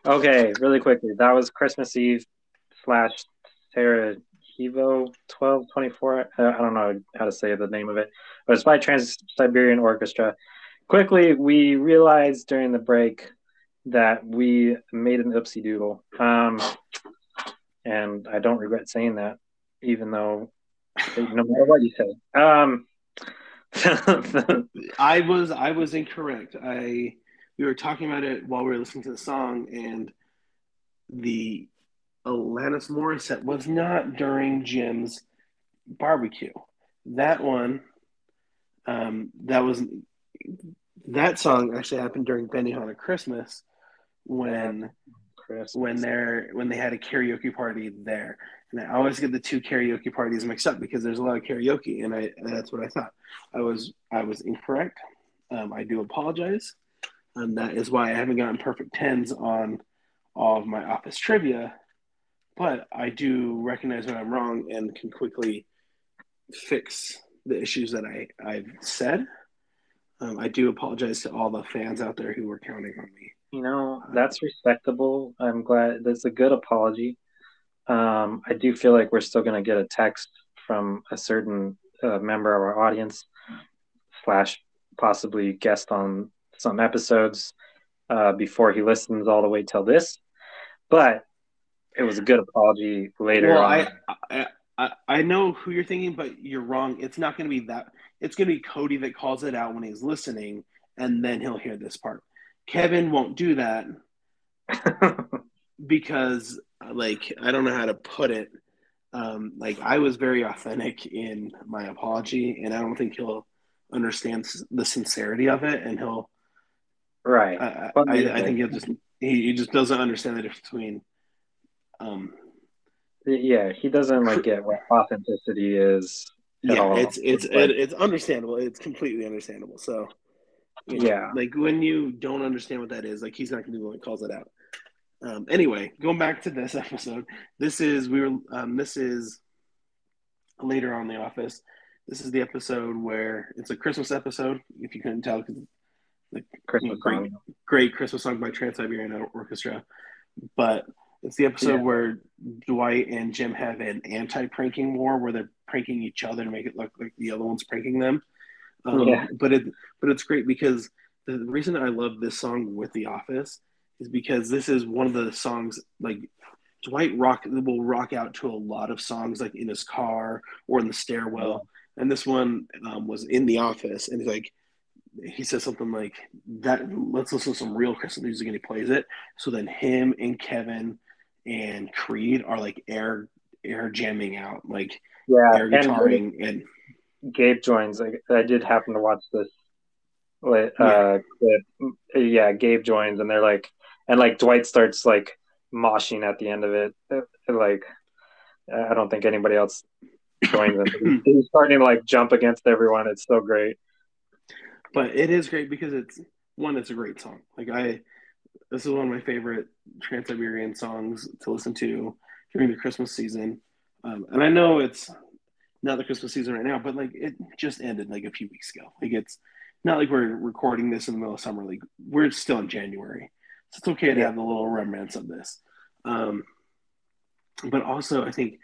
Okay, really quickly. That was Christmas Eve slash Sarajevo twelve twenty-four. I don't know how to say the name of it, but it's by Trans-Siberian Orchestra. Quickly, we realized during the break that we made an oopsie doodle. Um, and I don't regret saying that, even though no matter what you say. Um, I was I was incorrect. I... We were talking about it while we were listening to the song, and the Alanis Morissette was not during Jim's barbecue. That one, um, that was that song actually happened during Benihana Christmas when Christmas. when they're when they had a karaoke party there. And I always get the two karaoke parties mixed up because there's a lot of karaoke, and I and that's what I thought. I was I was incorrect. Um, I do apologize. And that is why I haven't gotten perfect tens on all of my office trivia. But I do recognize when I'm wrong and can quickly fix the issues that I, I've said. Um, I do apologize to all the fans out there who were counting on me. You know, that's respectable. I'm glad. That's a good apology. Um, I do feel like we're still going to get a text from a certain uh, member of our audience slash possibly guest on some episodes uh, before he listens all the way till this, but it was a good apology later well, on. I, I I know who you're thinking, but you're wrong. It's not going to be that. It's going to be Cody that calls it out when he's listening, and then he'll hear this part. Kevin won't do that because, like, I don't know how to put it. Um, like, I was very authentic in my apology, and I don't think he'll understand the sincerity of it, and he'll. Right. I, I, I think he just he, he just doesn't understand the difference between Um, yeah, he doesn't like get what authenticity is. At yeah, all. it's it's it's, like, it's understandable. It's completely understandable. So you know, yeah, like when you don't understand what that is, like he's not going to be the one that calls it out. Um, anyway, going back to this episode, this is we were um, this is later on in The Office. This is the episode where it's a Christmas episode. If you couldn't tell, because the Christmas great, great Christmas song by Trans-Siberian Orchestra, but it's the episode yeah. where Dwight and Jim have an anti-pranking war where they're pranking each other to make it look like the other one's pranking them. Um, yeah. But it but it's great because the reason I love this song with The Office is because this is one of the songs like Dwight rock will rock out to a lot of songs like in his car or in the stairwell. Yeah. And this one um, was in the office, and he's like, he says something like, "That let's listen to some real Christmas music," and he plays it. So then him and Kevin and Creed are like air air jamming out, like yeah, air guitaring. And, and Gabe joins. Like I did happen to watch this. Uh, yeah. yeah, Gabe joins, and they're like, and like Dwight starts like moshing at the end of it. Like I don't think anybody else. Them. He's starting to like jump against everyone. It's so great, but it is great because it's one. It's a great song. Like I, this is one of my favorite Trans-Siberian songs to listen to during the Christmas season. Um, and I know it's not the Christmas season right now, but like it just ended like a few weeks ago. Like it's not like we're recording this in the middle of summer. Like we're still in January, so it's okay to yeah. have a little remnants of this. Um, but also, I think.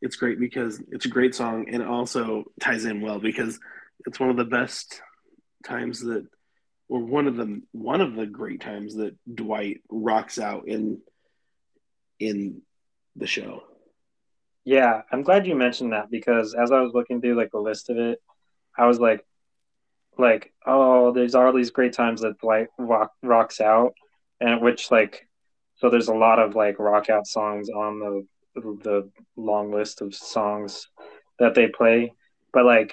It's great because it's a great song and it also ties in well because it's one of the best times that, or one of the one of the great times that Dwight rocks out in in the show. Yeah, I'm glad you mentioned that because as I was looking through like the list of it, I was like, like oh, there's all these great times that Dwight rock, rocks out, and which like so there's a lot of like rock out songs on the. the long list of songs that they play, but like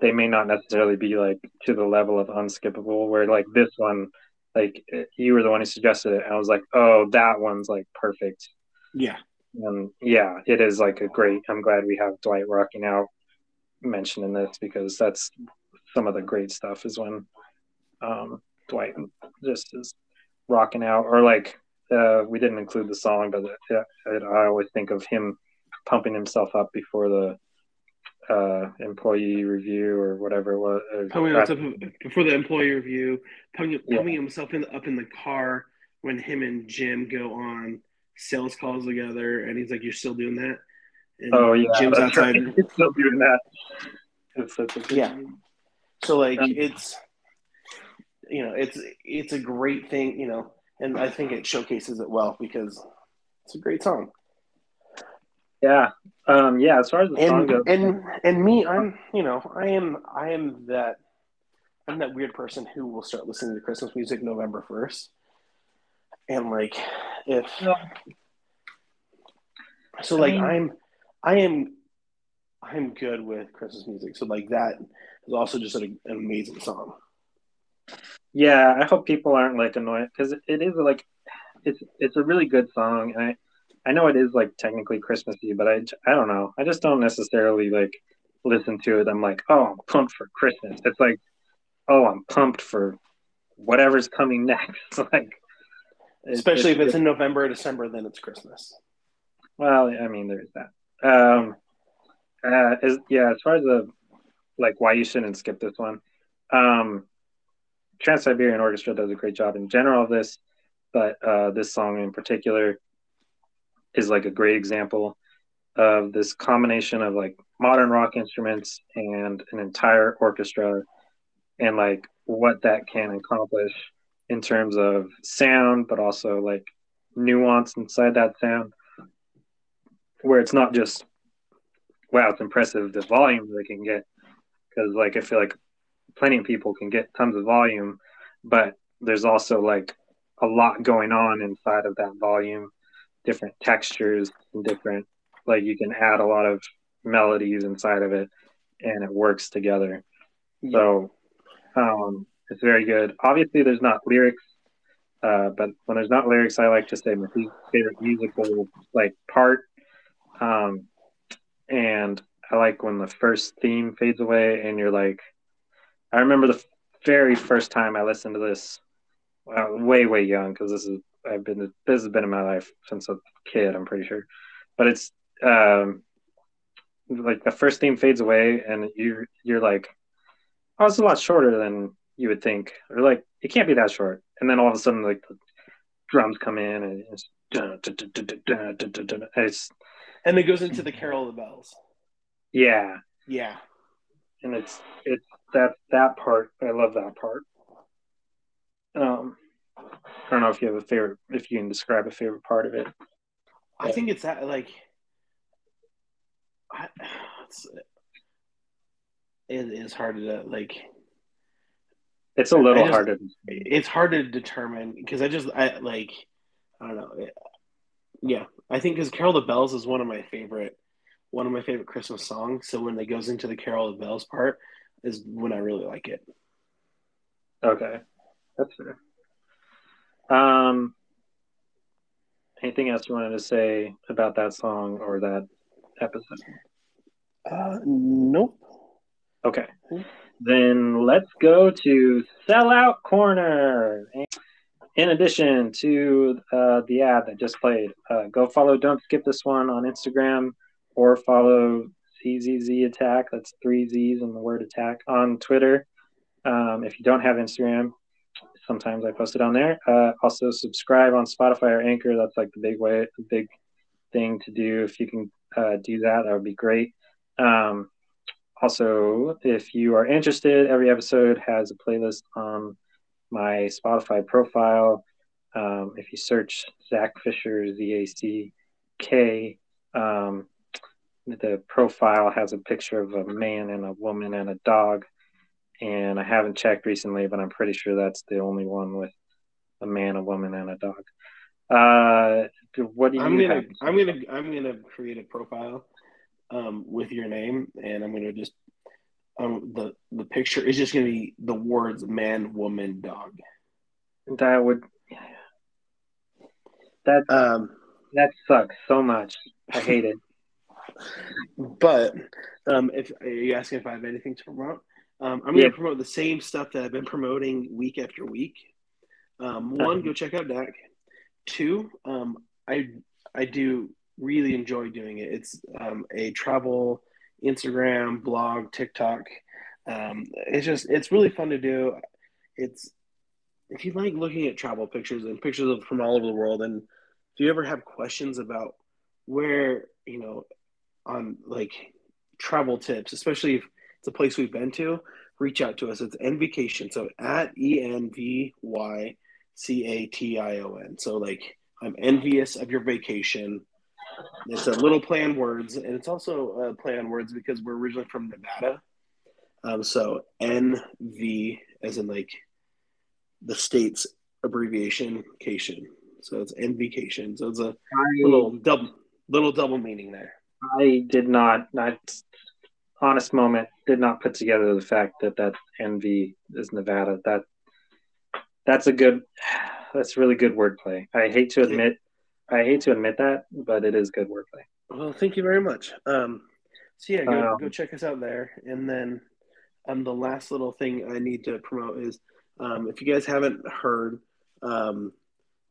they may not necessarily be like to the level of unskippable where like this one, like you were the one who suggested it. And I was like, oh, that one's like perfect. Yeah. And yeah, it is like a great, I'm glad we have Dwight rocking out mentioned in this because that's some of the great stuff is when um, Dwight just is rocking out or like, Uh, we didn't include the song, but it, it, I always think of him pumping himself up before the uh, employee review or whatever it was. Pumping himself before the employee review, pumping, yeah. pumping himself in, up in the car when him and Jim go on sales calls together, and he's like, "You're still doing that?" And oh yeah, Jim's outside. Right. He's still doing that. It's such a good yeah. Thing. So like um, it's you know it's it's a great thing you know. And I think it showcases it well because it's a great song. Yeah, um, yeah. As far as the and, song goes, and and me, I'm you know I am I am that I'm that weird person who will start listening to Christmas music November first, and like if yeah. so, like I mean, I'm I am I'm good with Christmas music. So like that is also just an, an amazing song. Yeah, I hope people aren't like annoyed because it is like it's it's a really good song, and I I know it is like technically Christmassy, but I, I don't know. I just don't necessarily like listen to it. I'm like, oh, I'm pumped for Christmas. It's like, oh, I'm pumped for whatever's coming next. Like, it's, especially it's, if it's in November or December, then it's Christmas. Well, I mean, there's that. Um, uh, is yeah, as far as the like why you shouldn't skip this one, um. Trans-Siberian Orchestra does a great job in general of this, but uh, this song in particular is like a great example of this combination of like modern rock instruments and an entire orchestra and like what that can accomplish in terms of sound, but also like nuance inside that sound where it's not just, wow, it's impressive the volume they can get. Because like, I feel like plenty of people can get tons of volume, but there's also like a lot going on inside of that volume, different textures and different, like you can add a lot of melodies inside of it and it works together. Yeah. So um, it's very good. Obviously there's not lyrics Uh, but when there's not lyrics, I like to say my favorite musical like part. Um, and I like when the first theme fades away and you're like, I remember the very first time I listened to this, uh, way, way young, because this is, I've been, this has been in my life since a kid, I'm pretty sure. But it's um, like the first theme fades away and you're, you're like, oh, it's a lot shorter than you would think. Or like, it can't be that short. And then all of a sudden, like, the drums come in and it's, it's and it goes into the Carol of the Bells. Yeah. Yeah. And it's, it's that, that part. I love that part. Um, I don't know if you have a favorite, if you can describe a favorite part of it. I think it's that, like, I, it's, it is hard to, like, it's a little just, hard to, it's hard to determine because I just, I like, I don't know. Yeah. I think because Carol of the Bells is one of my favorite, one of my favorite Christmas songs. So when it goes into the Carol of the Bells part is when I really like it. Okay. That's fair. Um, anything else you wanted to say about that song or that episode? Uh, nope. Okay. Then let's go to Sellout Corner. In addition to uh, the ad that just played, uh, go follow Don't Skip This One on Instagram or follow Z Z Z Attack. That's three Z's and the word attack on Twitter. Um, if you don't have Instagram, sometimes I post it on there. Uh, also subscribe on Spotify or Anchor. That's like the big way, the big thing to do. If you can uh, do that, that would be great. Um, Also, if you are interested, every episode has a playlist on my Spotify profile. Um, if you search Zach Fisher, Z A C K, um, the profile has a picture of a man and a woman and a dog. And I haven't checked recently, but I'm pretty sure that's the only one with a man, a woman, and a dog. Uh, what do you I'm gonna, have? I'm gonna, I'm gonna create a profile. Um, with your name, and I'm gonna just um, the the picture is just gonna be the words man, woman, dog. That would that um that sucks so much. I hate it. But um, if are you asking if I have anything to promote, um, I'm gonna yeah. promote the same stuff that I've been promoting week after week. Um, one, go check out Dak. Two, um, I I do. really enjoy doing it. It's um, a travel Instagram, blog, TikTok. Um, it's just, it's really fun to do. It's, if you like looking at travel pictures and pictures of, from all over the world, and if you ever have questions about where, you know, on like travel tips, especially if it's a place we've been to, reach out to us. It's Envycation. So at E N V Y C A T I O N. So like, I'm envious of your vacation. It's a little play on words, and it's also a play on words because we're originally from Nevada. Um, so N V, as in like the state's abbreviation, cation. So it's Envycation. So it's a I, little double, little double meaning there. I did not, not honest moment, did not put together the fact that that N V is Nevada. That that's a good, that's really good wordplay. I hate to admit. Yeah. I hate to admit that, but it is good wordplay. Well, thank you very much. Um, so yeah, go, um, go check us out there. And then um, the last little thing I need to promote is um, if you guys haven't heard, um,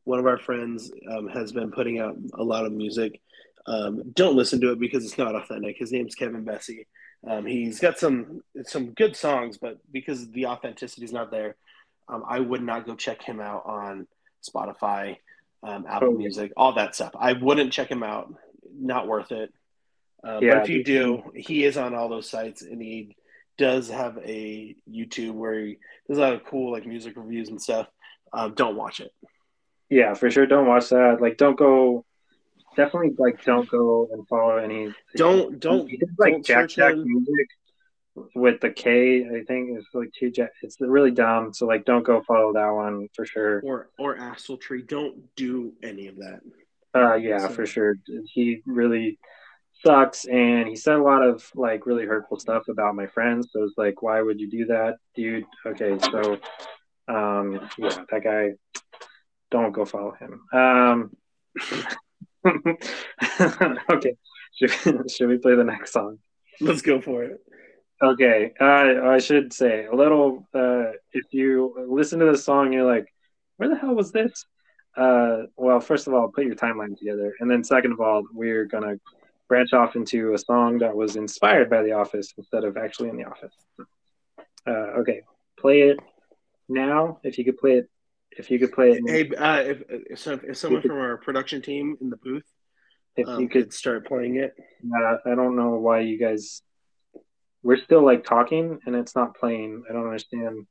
one of our friends um, has been putting out a lot of music. Um, don't listen to it because it's not authentic. His name's Kevin Bessie. Um, he's got some some good songs, but because the authenticity is not there, um, I would not go check him out on Spotify. Um, Apple oh, Music, all that stuff. I wouldn't check him out. Not worth it. Um, yeah, but if you do, he is on all those sites, and he does have a YouTube where he does a lot of cool like music reviews and stuff. Um, don't watch it. Yeah, for sure. Don't watch that. Like, don't go. Definitely, like, don't go and follow any. Don't don't he did, like don't Jack Jack him. Music with the K. I think it's like two Jack. It's really dumb. So like, don't go follow that one for sure. Or or Astral Tree. Don't do any of that. Uh, yeah, so. for sure. He really sucks, and he said a lot of like really hurtful stuff about my friends. So it's like, why would you do that, dude? Okay, so um, yeah, that guy. Don't go follow him. Um, okay. Should, should we play the next song? Let's go for it. Okay. Uh, I should say a little, uh, if you listen to the song, you're like, where the hell was this? Uh, well, first of all, put your timeline together. And then second of all, we're going to branch off into a song that was inspired by The Office instead of actually in The Office. Uh, okay. Play it now. If you could play it. If you could play it. Hey, uh, if, if, so if someone from our production team in the booth, if um, you could, could start playing it. Uh, I don't know why you guys, we're still like talking and it's not playing. I don't understand.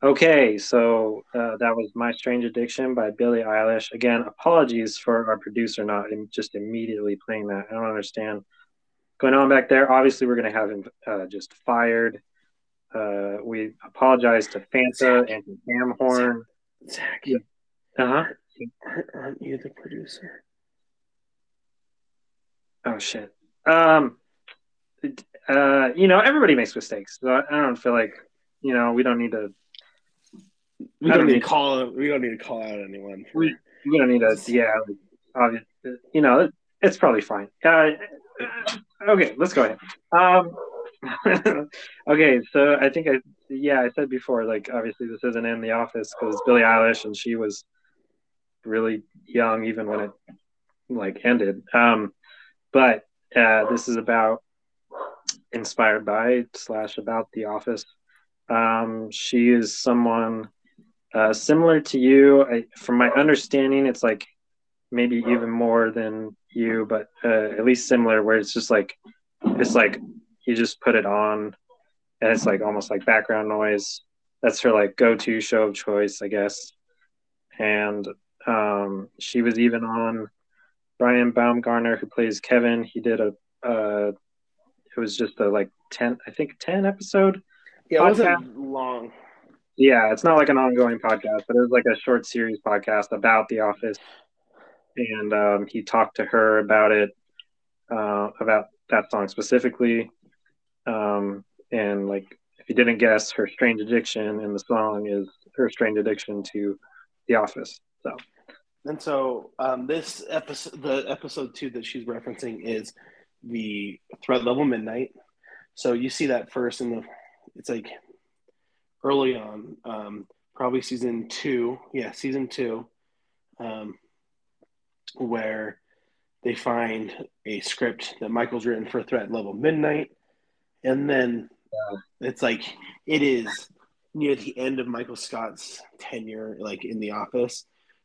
Okay, so uh, that was My Strange Addiction by Billie Eilish. Again, apologies for our producer not just immediately playing that. I don't understand what's going on back there. Obviously, we're going to have him uh, just fired. Uh, we apologize to Fanta Zach. and to Hamhorn. Zach, yeah. uh-huh. aren't, aren't you the producer? Oh, shit. Um, uh, you know, everybody makes mistakes. So I, I don't feel like, you know, we don't need to We don't, don't need to call. We don't need to call out anyone. We, we don't need to. Yeah, obviously, you know, it's probably fine. Uh, okay, let's go ahead. Um, okay, so I think I yeah I said before, like, obviously this isn't in The Office because Billie Eilish, and she was really young even when it like ended. Um, but uh, this is about inspired by slash about The Office. Um, she is someone. Uh, similar to you, I, from my understanding, it's like maybe even more than you, but uh, at least similar, where it's just like, it's like you just put it on and it's like almost like background noise. That's her like go-to show of choice, I guess. And um, she was even on Brian Baumgartner, who plays Kevin. He did a, uh, it was just a like ten, I think ten episode. Yeah, it wasn't long. Yeah, it's not like an ongoing podcast, but it was like a short series podcast about The Office. And um, he talked to her about it, uh, about that song specifically. Um, and like, if you didn't guess, her strange addiction in the song is her strange addiction to The Office. So, and so um, this episode, the episode two that she's referencing is the Threat Level Midnight. So you see that first in the, it's like, early on, um, probably season two, yeah, season two, um, where they find a script that Michael's written for Threat Level Midnight, and then yeah. it's like it is near the end of Michael Scott's tenure, like in The Office,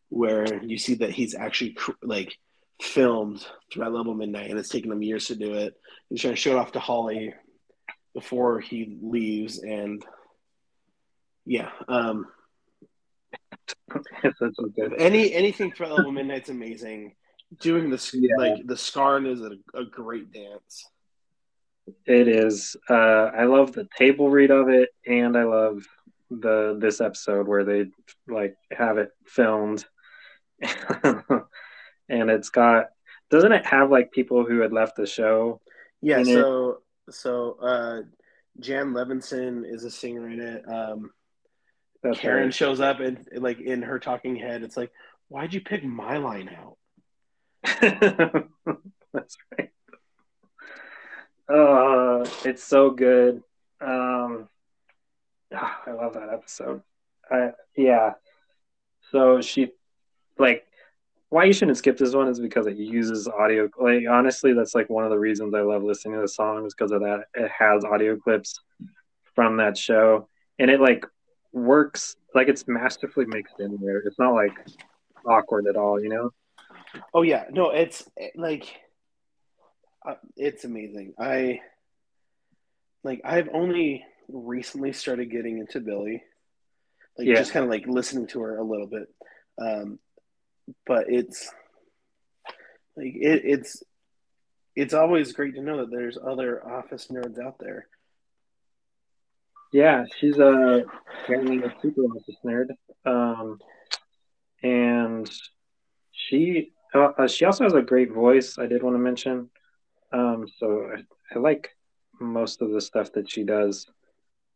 where you see that he's actually cr- like filmed Threat Level Midnight, and it's taken him years to do it. He's trying to show it off to Holly before he leaves, and Yeah. Um, that's so good. Any anything Threat Level Midnight's amazing. Doing the yeah. like the Scarn is a, a great dance. It is. Uh, I love the table read of it, and I love the this episode where they like have it filmed, and it's got. Doesn't it have like people who had left the show? Yeah. So it? so uh, Jan Levinson is a singer in it. Um, That's Karen right. shows up and, like, in her talking head, it's like, why'd you pick my line out? That's right. Uh, it's so good. Um, oh, I love that episode. I, yeah. So she, like, why you shouldn't skip this one is because it uses audio. Like, honestly, that's, like, one of the reasons I love listening to the song is because of that. It has audio clips from that show. And it, like, works like it's masterfully mixed in there. It's not like awkward at all, you know. Oh yeah, no, it's like uh, it's amazing. I like I've only recently started getting into Billie, like yeah. just kind of like listening to her a little bit. Um, but it's like it, it's it's always great to know that there's other office nerds out there. Yeah, she's a, apparently a super office nerd, um, and she uh, she also has a great voice. I did want to mention, um, so I, I like most of the stuff that she does.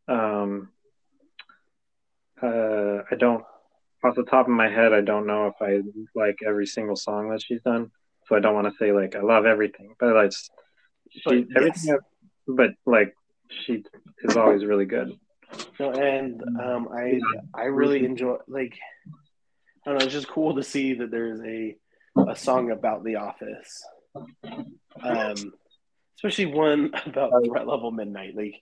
Um, uh, I don't, off the top of my head, I don't know if I like every single song that she's done. So I don't want to say like I love everything, but like she, but, everything, yes. but like she is always really good. No, and um, I yeah. I really enjoy like I don't know. It's just cool to see that there's a a song about the office, um, especially one about Threat Level Midnight. Like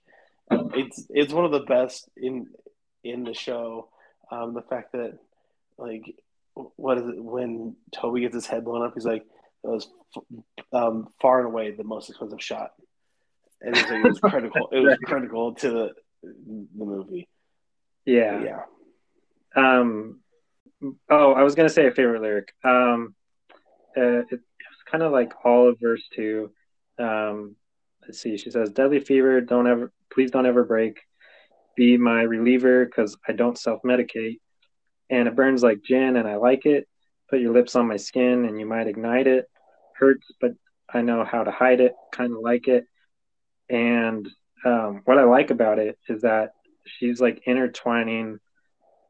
it's it's one of the best in in the show. Um, the fact that like what is it when Toby gets his head blown up? He's like. It was um, far and away the most expensive shot, and it was, like, it was critical. It was critical to the, the movie. Yeah, yeah. Um, oh, I was gonna say a favorite lyric. Um, uh, it, it was kind of like all of verse two. Um, let's see. She says, "Deadly fever, don't ever, please don't ever break. Be my reliever, because I don't self-medicate, and it burns like gin, and I like it. Put your lips on my skin, and you might ignite it. Hurts, but I know how to hide it. Kind of like it." And um, what I like about it is that she's like intertwining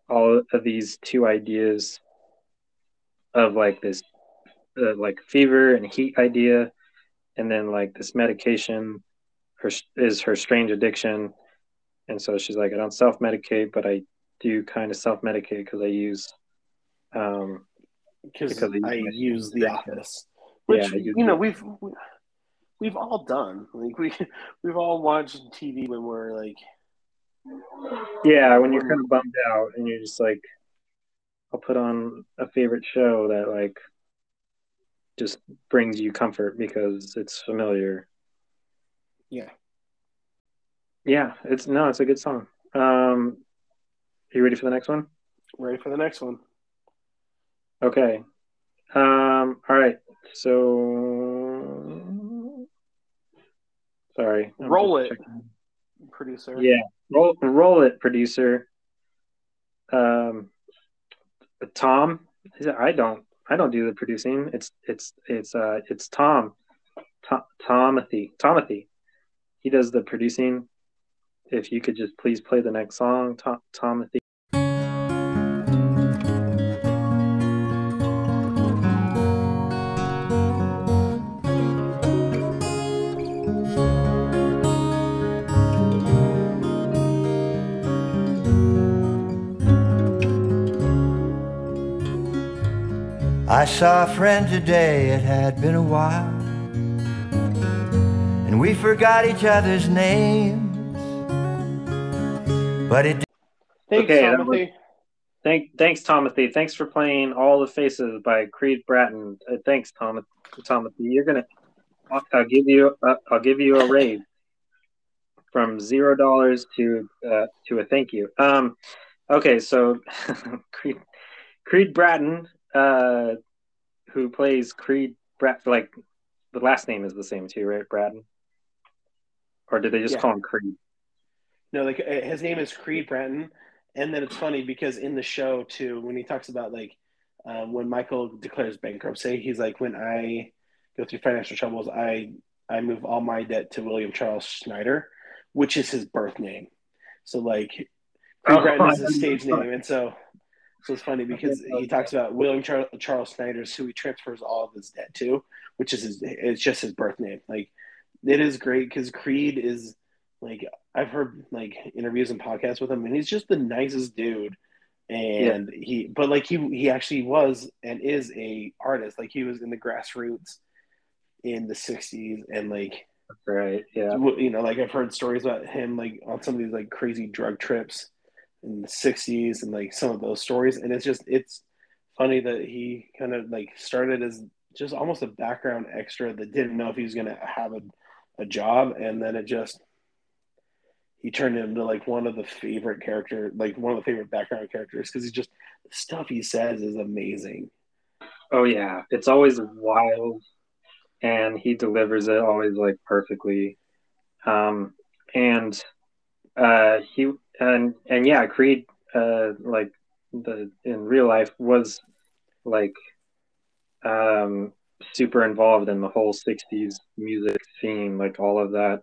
all of these two ideas of like this, uh, like fever and heat idea, and then like this medication her, is her strange addiction. And so she's like, I don't self-medicate, but I do kind of self-medicate because I use. Um, Because I use The Office, which yeah, you know we've we, we've all done. Like we we've all watched T V when we're like, yeah, when you're kind of bummed out and you're just like, I'll put on a favorite show that like just brings you comfort because it's familiar. Yeah, yeah, it's no, it's a good song. Um, you ready for the next one? Ready for the next one. Okay. Um, all right. So, sorry. I'm roll it, checking. Producer. Yeah. Roll, roll it, producer. Um, Tom. I don't. I don't do the producing. It's it's it's uh it's Tom. Tom Tomothy. Tomothy. He does the producing. If you could just please play the next song, Tom Tomothy. I saw a friend today, it had been a while, and we forgot each other's names, but it did. Thanks, okay, Tomothy. Thank, thanks, Tomothy. Thanks for playing All the Faces by Creed Bratton. Uh, thanks, Tom, Tomothy. You're gonna. I'll, I'll give you. Uh, I'll give you a raise from zero dollars to uh, to a thank you. Um, okay, so Creed, Creed Bratton. Uh, who plays Creed Bratton? Like the last name is the same too, right? Bratton, or did they just yeah. call him Creed? No, like his name is Creed Bratton, and then it's funny because in the show too, when he talks about like uh, when Michael declares bankruptcy, he's like, "When I go through financial troubles, I I move all my debt to William Charles Schneider, which is his birth name." So like Creed oh, Bratton is his stage name, and so. So it's funny because he talks about William Char- Charles Snyder's, who he transfers all of his debt to, which is his, it's just his birth name. Like, it is great because Creed is like I've heard like interviews and podcasts with him, and he's just the nicest dude. And yeah. he, but like he he actually was and is a artist. Like he was in the grassroots in the sixties, and like right, yeah, you know, like I've heard stories about him like on some of these like crazy drug trips. In the sixties and like some of those stories, and it's just it's funny that he kind of like started as just almost a background extra that didn't know if he was going to have a, a job, and then it just he turned into like one of the favorite character like one of the favorite background characters because he just the stuff he says is amazing. Oh yeah, it's always wild, and he delivers it always like perfectly. Um, and uh, he and and yeah, Creed uh, like the in real life was like um, super involved in the whole sixties music scene, like all of that,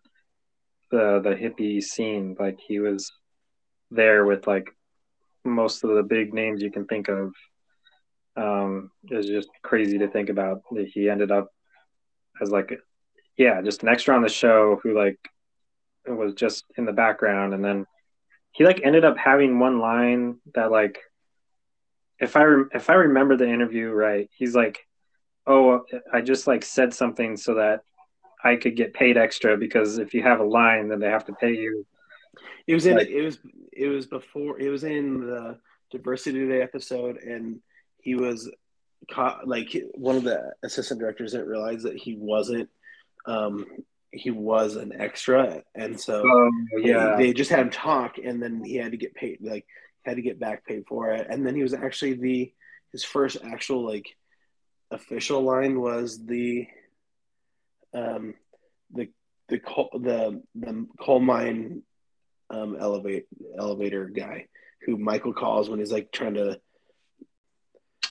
the the hippie scene. Like he was there with like most of the big names you can think of. Um, it was just crazy to think about that he ended up as like, yeah, just an extra on the show who like was just in the background. And then he like ended up having one line that like, if I, re- if I remember the interview, right, he's like, oh, I just like said something so that I could get paid extra, because if you have a line, then they have to pay you. It was in, like, it was, it was before, it was in the Diversity Today episode, and he was caught, like one of the assistant directors didn't realize that he wasn't, um, he was an extra. And so um, yeah. they, they just had him talk, and then he had to get paid, like had to get back paid for it. And then he was actually the, his first actual like official line was the, um, the, the coal, the, the coal mine um, elevate, elevator guy who Michael calls when he's like trying to,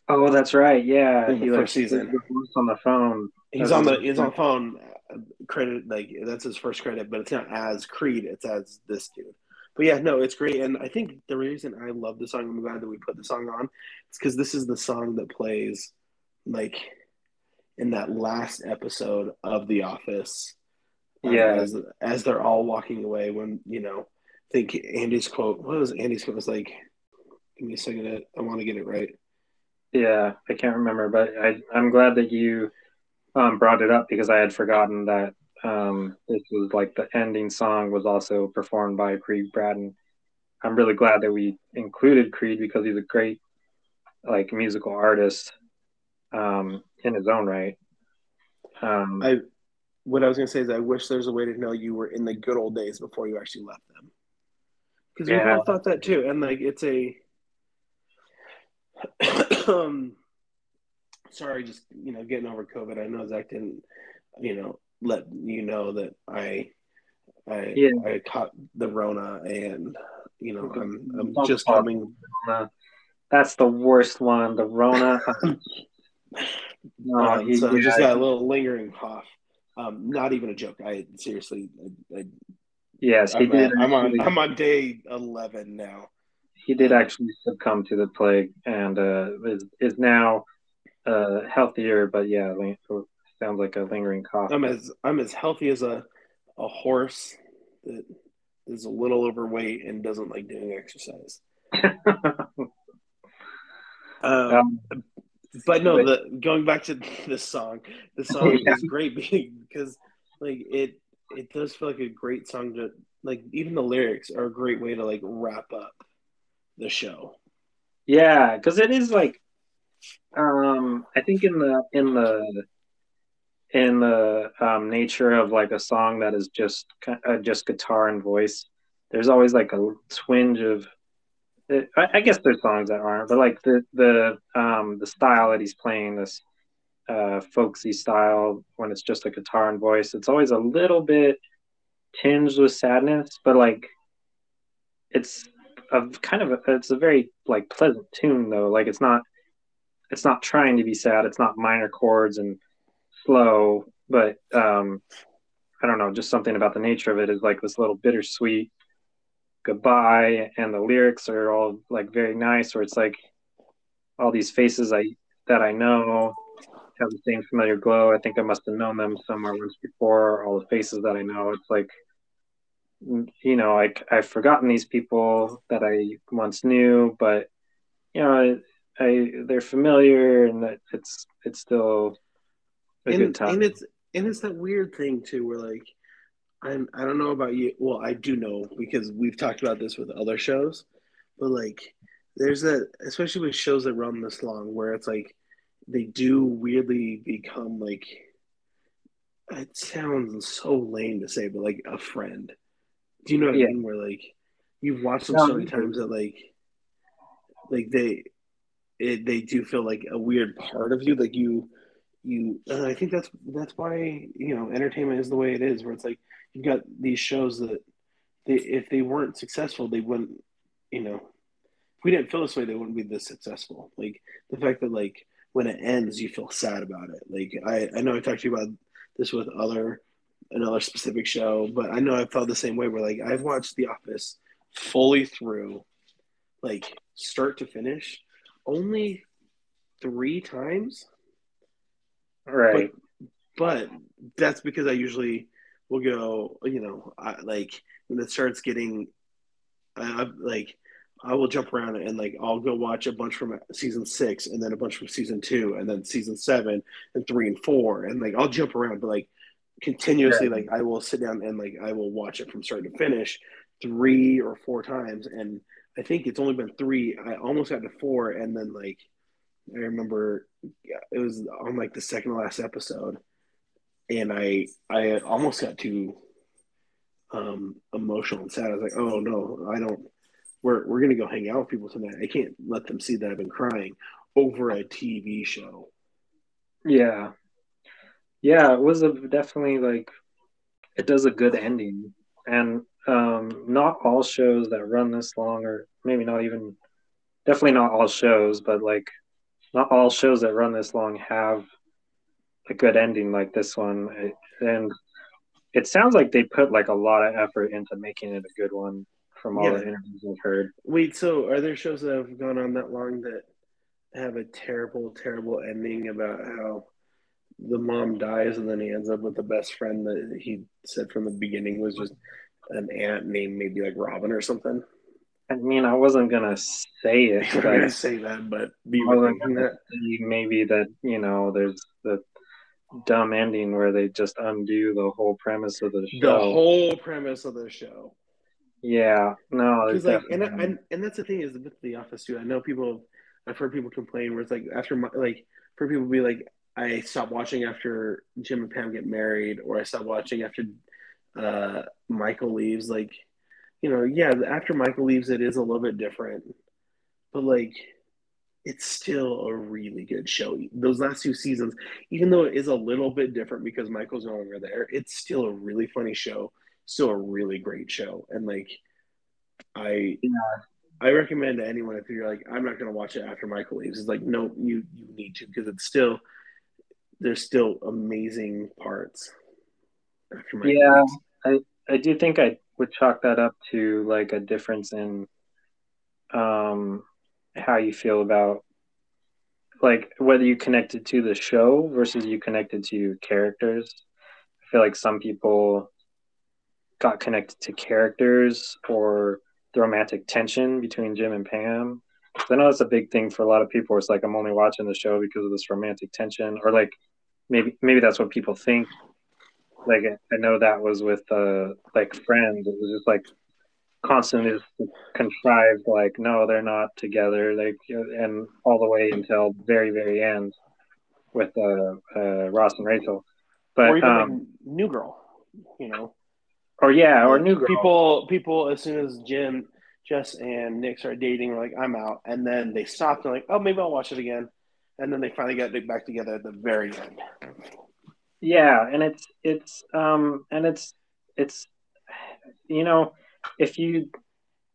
oh, that's right. Yeah, he like, first season he's on the phone. He's that's on the he's on the phone. Credit like that's his first credit, but it's not as Creed. It's as this dude. But yeah, no, it's great. And I think the reason I love the song, I'm glad that we put the song on, is because this is the song that plays like in that last episode of The Office. Yeah, um, as, as they're all walking away, when you know, I think Andy's quote. What was Andy's quote? It was like, give me a second. I want to get it right. Yeah, I can't remember, but I, I'm glad that you um, brought it up, because I had forgotten that um, this was like the ending song was also performed by Creed Bratton. I'm really glad that we included Creed, because he's a great like musical artist um, in his own right. Um, I what I was gonna say is I wish there's a way to know you were in the good old days before you actually left them, because we've yeah. all thought that too, and like it's a um, sorry, just you know, getting over COVID. I know Zach didn't, you know, let you know that I, I, yeah. I caught the Rona, and you know, I'm, I'm Don't just coming. That's the worst one, the Rona. no, um, he, so yeah, I just got a little lingering cough. Um, not even a joke. I seriously, I, I, yes, he I'm, did. I'm on, I'm on day eleven now. He did actually succumb to the plague, and uh, is is now uh, healthier. But yeah, sounds like a lingering cough. I'm as I'm as healthy as a, a horse that is a little overweight and doesn't like doing exercise. um, but no, the going back to this song, the song yeah. is great because like it it does feel like a great song to like. Even the lyrics are a great way to like wrap up the show. Yeah, because it is like um I think in the in the in the um nature of like a song that is just uh, just guitar and voice, there's always like a twinge of it, I, I guess there's songs that aren't, but like the the um the style that he's playing, this uh folksy style, when it's just a guitar and voice, it's always a little bit tinged with sadness, but like it's Of kind of a, it's a very like pleasant tune though. Like it's not it's not trying to be sad. It's not minor chords and slow, but um, I don't know. Just something about the nature of it is like this little bittersweet goodbye, and the lyrics are all like very nice. Where it's like all these faces I that I know have the same familiar glow. I think I must have known them somewhere once before. All the faces that I know. It's like, you know, like I've forgotten these people that I once knew, but you know, I, I they're familiar, and it's it's still a and, good time. And it's and it's that weird thing too, where like I'm I don't know about you. Well, I do know because we've talked about this with other shows, but like there's that, especially with shows that run this long, where it's like they do weirdly become like, it sounds so lame to say, but like a friend. Do you know what yeah. I mean? Where like you've watched them so many times that like, like they, it, they do feel like a weird part of you. Like you, you. And I think that's that's why, you know, entertainment is the way it is, where it's like you've got these shows that they, if they weren't successful, they wouldn't. You know, if we didn't feel this way, they wouldn't be this successful. Like the fact that like when it ends, you feel sad about it. Like I, I know I talked to you about this with other another specific show, but I know I felt the same way. Where like I've watched The Office fully through, like start to finish, only three times. All right, but, but that's because I usually will go. You know, I, like when it starts getting, I, I like I will jump around and like I'll go watch a bunch from season six and then a bunch from season two and then season seven and three and four and like I'll jump around, but like continuously, yeah. like I will sit down and like I will watch it from start to finish three or four times, and I think it's only been three. I almost got to four, and then like I remember it was on like the second to last episode, and I I almost got too um, emotional and sad. I was like, oh no, I don't. We're we're gonna go hang out with people tonight. I can't let them see that I've been crying over a T V show. Yeah, yeah, it was a definitely like it does a good ending, and. Um, not all shows that run this long, or maybe not even, definitely not all shows, but like not all shows that run this long have a good ending like this one. It, and it sounds like they put like a lot of effort into making it a good one from all yeah. the interviews I've heard. Wait, so are there shows that have gone on that long that have a terrible, terrible ending about how the mom dies and then he ends up with the best friend that he said from the beginning was just an aunt named maybe like Robin or something? I mean, I wasn't gonna say it. I was gonna say that, but be that. Maybe that, you know, there's the dumb ending where they just undo the whole premise of the show. The whole premise of the show. Yeah, no, it's like, and, and and that's the thing is with The Office too. I know people. I've heard people complain where it's like after my, like for people to be like, I stopped watching after Jim and Pam get married, or I stopped watching after. Uh, Michael leaves, like, you know, yeah, after Michael leaves, it is a little bit different, but like, it's still a really good show. Those last two seasons, even though it is a little bit different because Michael's no longer there, it's still a really funny show, still a really great show. And like, I, yeah. I recommend to anyone if you're like, I'm not going to watch it after Michael leaves, it's like, no, you, you need to, because it's still, there's still amazing parts. Yeah, I, I do think I would chalk that up to like a difference in um how you feel about like whether you connected to the show versus you connected to characters. I feel like some people got connected to characters or the romantic tension between Jim and Pam. So I know that's a big thing for a lot of people. It's like I'm only watching the show because of this romantic tension, or like maybe maybe that's what people think. Like, I know that was with, uh, like, Friends. It was just, like, constantly contrived, like, no, they're not together, like, and all the way until very, very end with uh, uh, Ross and Rachel. But, or even um, like New Girl, you know. Or, yeah, or New Girl. People, people as soon as Jim, Jess, and Nick started dating, were like, I'm out. And then they stopped and like, oh, maybe I'll watch it again. And then they finally got back together at the very end. Yeah, and it's it's um and it's it's you know, if you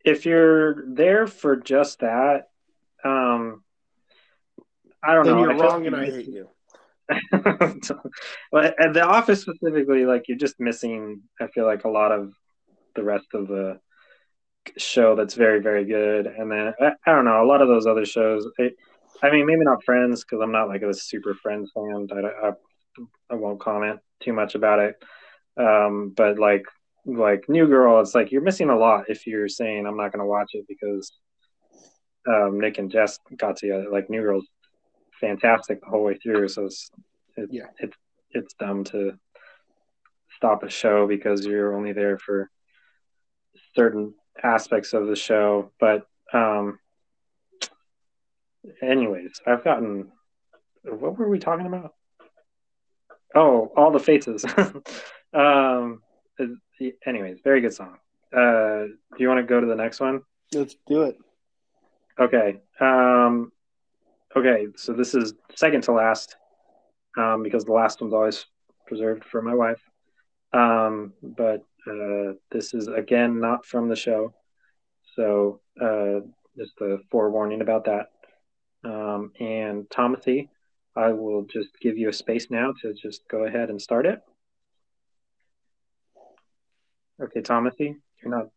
if you're there for just that, um I don't then know. You're I wrong, and I hate you. But at The Office specifically, like you're just missing, I feel like, a lot of the rest of the show that's very, very good. And then I, I don't know, a lot of those other shows. It, I mean, maybe not Friends, because I'm not like a super Friends fan. I, I, I won't comment too much about it, um, but like like New Girl, it's like you're missing a lot if you're saying I'm not going to watch it because um, Nick and Jess got together. Like New Girl's fantastic the whole way through, so it's it, yeah. it, it's dumb to stop a show because you're only there for certain aspects of the show. But um, anyways, I've gotten what were we talking about? Oh, All the Faces. um, anyways, very good song. Uh, do you want to go to the next one? Let's do it. Okay. Um, Okay, so this is second to last, um, because the last one's always preserved for my wife. Um, but uh, this is, again, not from the show. So uh, just a forewarning about that. Um, and Tomothy, I will just give you a space now to just go ahead and start it. Okay, Tomothy, you're not...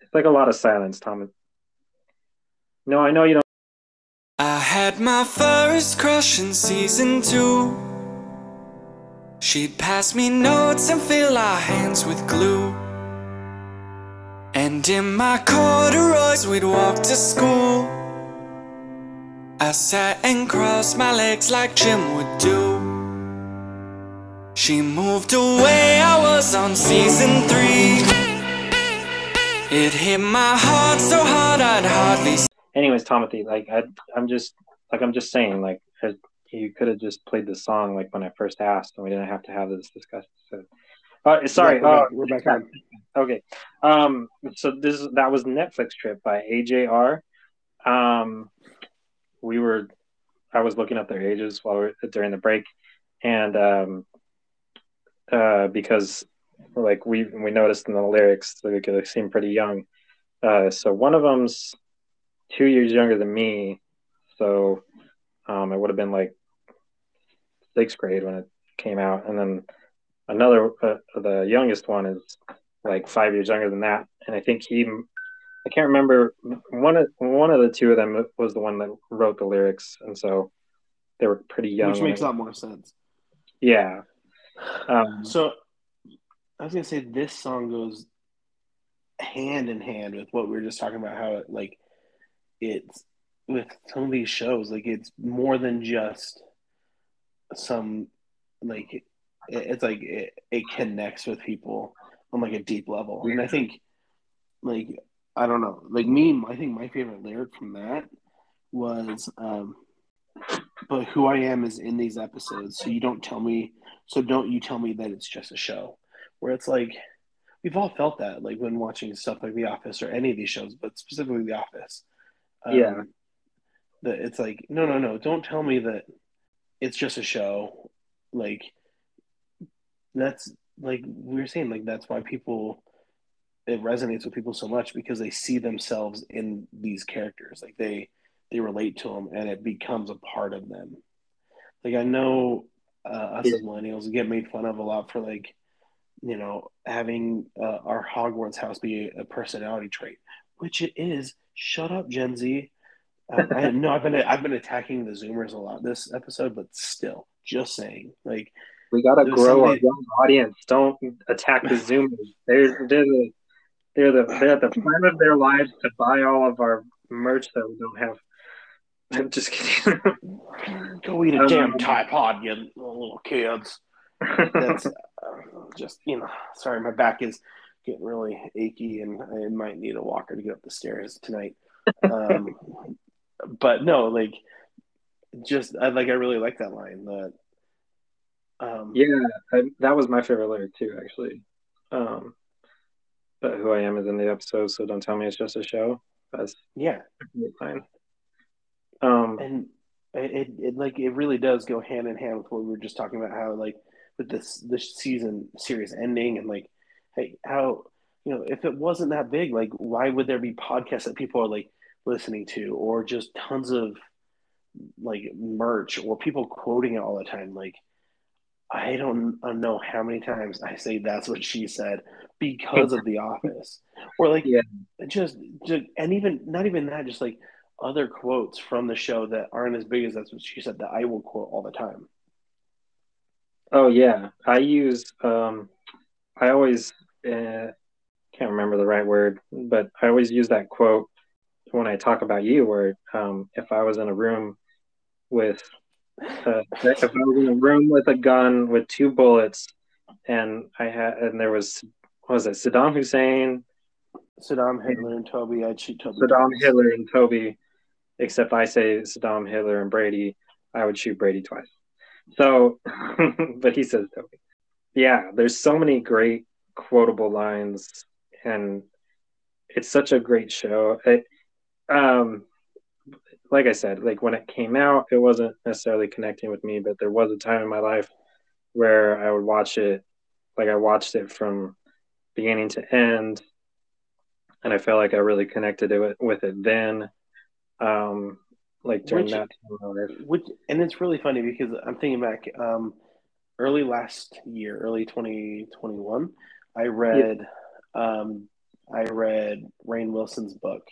It's like a lot of silence, Tomothy. No, I know you don't... I had my first crush in season two. She'd pass me notes and fill our hands with glue. And in my corduroys we'd walk to school. I sat and crossed my legs like Jim would do. She moved away, I was on season three. It hit my heart so hard I'd hardly... Anyways, Tomothy, like I, I'm just like I'm just saying, like I, you could have just played the song like when I first asked, and we didn't have to have this discussion. So, uh, sorry, yeah, we're, uh, back, we're back on. Okay, um, so this that was Netflix Trip by A J R. Um, we were, I was looking up their ages while we were, during the break, and um, uh, because like we we noticed in the lyrics that we could seem pretty young. Uh, so one of them's two years younger than me, so um, it would have been like sixth grade when it came out, and then another, uh, the youngest one is like five years younger than that, and I think he, I can't remember, one of one of the two of them was the one that wrote the lyrics, and so they were pretty young. Which makes a lot more sense. Yeah. Um, so I was gonna say this song goes hand in hand with what we were just talking about, how it like. It's with some of these shows, like it's more than just some, like it, it's like it, it connects with people on like a deep level. And I think, like, I don't know, like me, I think my favorite lyric from that was, um, but who I am is in these episodes. So you don't tell me, so don't you tell me that it's just a show, where it's like, we've all felt that like when watching stuff like The Office or any of these shows, but specifically The Office. Um, yeah, that it's like no, no, no. Don't tell me that it's just a show. Like that's like we were saying. Like that's why people it resonates with people so much because they see themselves in these characters. Like they they relate to them, and it becomes a part of them. Like I know uh, us yeah. as millennials get made fun of a lot for like you know having uh, our Hogwarts house be a personality trait, which it is. Shut up, Gen Z. Uh, I, no, I've been I've been attacking the Zoomers a lot this episode, but still, just saying, like we gotta grow our young audience. Don't attack the Zoomers. They're they're the, they're the they're at the prime of their lives to buy all of our merch that we don't have. I'm just kidding. Go eat a um, damn Tide Pod, you little kids. That's uh, just you know. Sorry, my back is getting really achy, and I might need a walker to get up the stairs tonight. Um, but no, like, just I, like I really like that line. That um, yeah, I, that was my favorite lyric too, actually. Um, but who I am is in the episode, so don't tell me it's just a show. That's yeah, fine. Um, and it, it like it really does go hand in hand with what we were just talking about. How like with this this season series ending and like. Hey, how, you know, if it wasn't that big, like, why would there be podcasts that people are, like, listening to or just tons of, like, merch or people quoting it all the time? Like, I don't know how many times I say that's what she said because of The Office. Or, like, yeah. just, just, and even, not even that, just, like, other quotes from the show that aren't as big as that's what she said that I will quote all the time. Oh, yeah. I use, um... I always uh, can't remember the right word, but I always use that quote when I talk about you, where um, if I was in a room with uh, if I was in a room with a gun with two bullets, and I had and there was what was it Saddam Hussein, Saddam Hitler and Toby, I shoot Toby, Saddam Hitler and Toby, except I say Saddam Hitler and Brady, I would shoot Brady twice. So, but he says Toby. Yeah, there's so many great quotable lines, and it's such a great show. It, um, like I said, like when it came out, it wasn't necessarily connecting with me, but there was a time in my life where I would watch it, like I watched it from beginning to end, and I felt like I really connected it with it then. Um, like during which, that time of my life. Which, and it's really funny because I'm thinking back, um, early last year, early twenty twenty-one, I read, yeah. um, I read Rainn Wilson's book,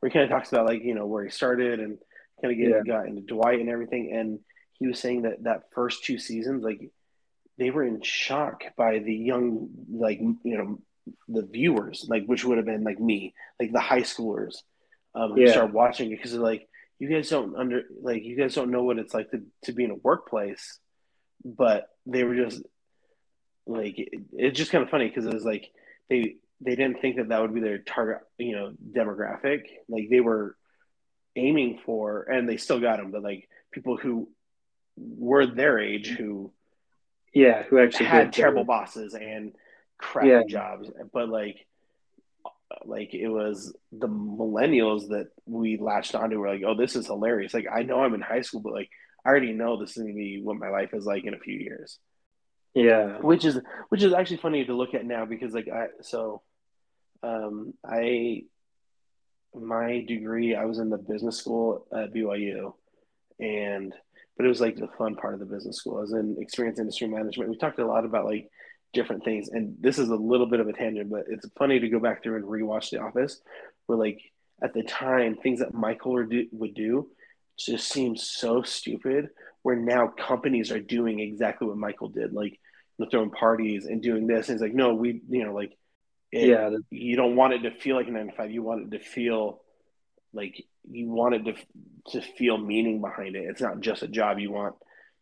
where he kind of talks about like, you know, where he started and kind of get, yeah. got into Dwight and everything. And he was saying that that first two seasons, like they were in shock by the young, like, you know, the viewers, like, which would have been like me, like the high schoolers, um, who yeah. start watching it because they're like, you guys don't under, like, you guys don't know what it's like to, to be in a workplace, but they were just like, it, it's just kind of funny because it was like, they, they didn't think that that would be their target, you know, demographic. Like they were aiming for, and they still got them, but like people who were their age, who yeah, who actually had terrible bosses and crappy yeah. jobs. But like, like it was the millennials that we latched onto. We're like, oh, this is hilarious. Like I know I'm in high school, but like I already know this is gonna be what my life is like in a few years. Yeah, which is which is actually funny to look at now because like I so. Um, I, my degree, I was in the business school at B Y U, and, but it was like the fun part of the business school. I was in experience industry management. We talked a lot about like different things, and this is a little bit of a tangent, but it's funny to go back through and rewatch The Office, where like at the time, things that Michael would do, would do just seemed so stupid, where now companies are doing exactly what Michael did, like throwing parties and doing this. And it's like, no, we, you know, like, It, yeah, you don't want it to feel like a nine to five. You want it to feel like you want it to to feel meaning behind it. It's not just a job. You want